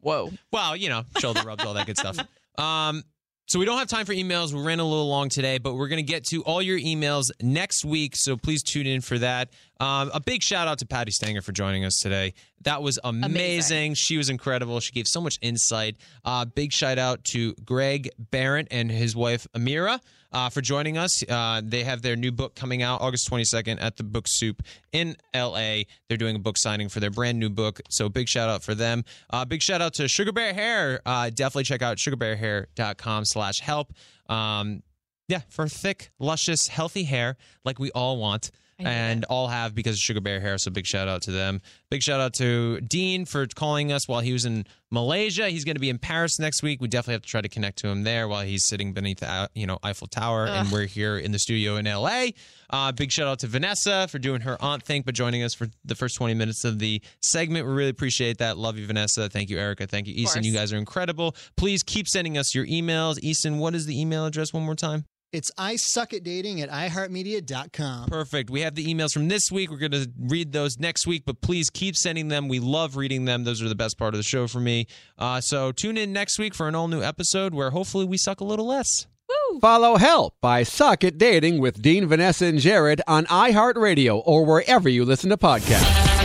Whoa. Well, you know, shoulder rubs, all that good stuff. Um, so we don't have time for emails. We ran a little long today, but we're going to get to all your emails next week. So please tune in for that. Um, a big shout out to Patty Stanger for joining us today. That was amazing. amazing. She was incredible. She gave so much insight. Uh, big shout out to Greg Barrett and his wife Amira uh, for joining us. Uh, they have their new book coming out August twenty-second at the Book Soup in L A. They're doing a book signing for their brand new book. So big shout out for them. Uh, big shout out to Sugar Bear Hair. Uh, definitely check out sugar bear hair dot com slash help. Um, yeah, for thick, luscious, healthy hair like we all want. And all have because of Sugar Bear Hair, so big shout out to them. Big shout out to Dean for calling us while he was in Malaysia. He's going to be in Paris next week. We definitely have to try to connect to him there while he's sitting beneath the, you know, Eiffel Tower, Ugh. and we're here in the studio in L A. Uh, big shout out to Vanessa for doing her aunt thing, but joining us for the first twenty minutes of the segment. We really appreciate that. Love you, Vanessa. Thank you, Erica. Thank you, Easton. You guys are incredible. Please keep sending us your emails. Easton, what is the email address one more time? It's I suck at dating at i heart media dot com. Perfect. We have the emails from this week. We're going to read those next week, but please keep sending them. We love reading them. Those are the best part of the show for me. Uh, so tune in next week for an all-new episode where hopefully we suck a little less. Woo! Follow Help! I Suck at Dating with Dean, Vanessa, and Jared on iHeartRadio or wherever you listen to podcasts.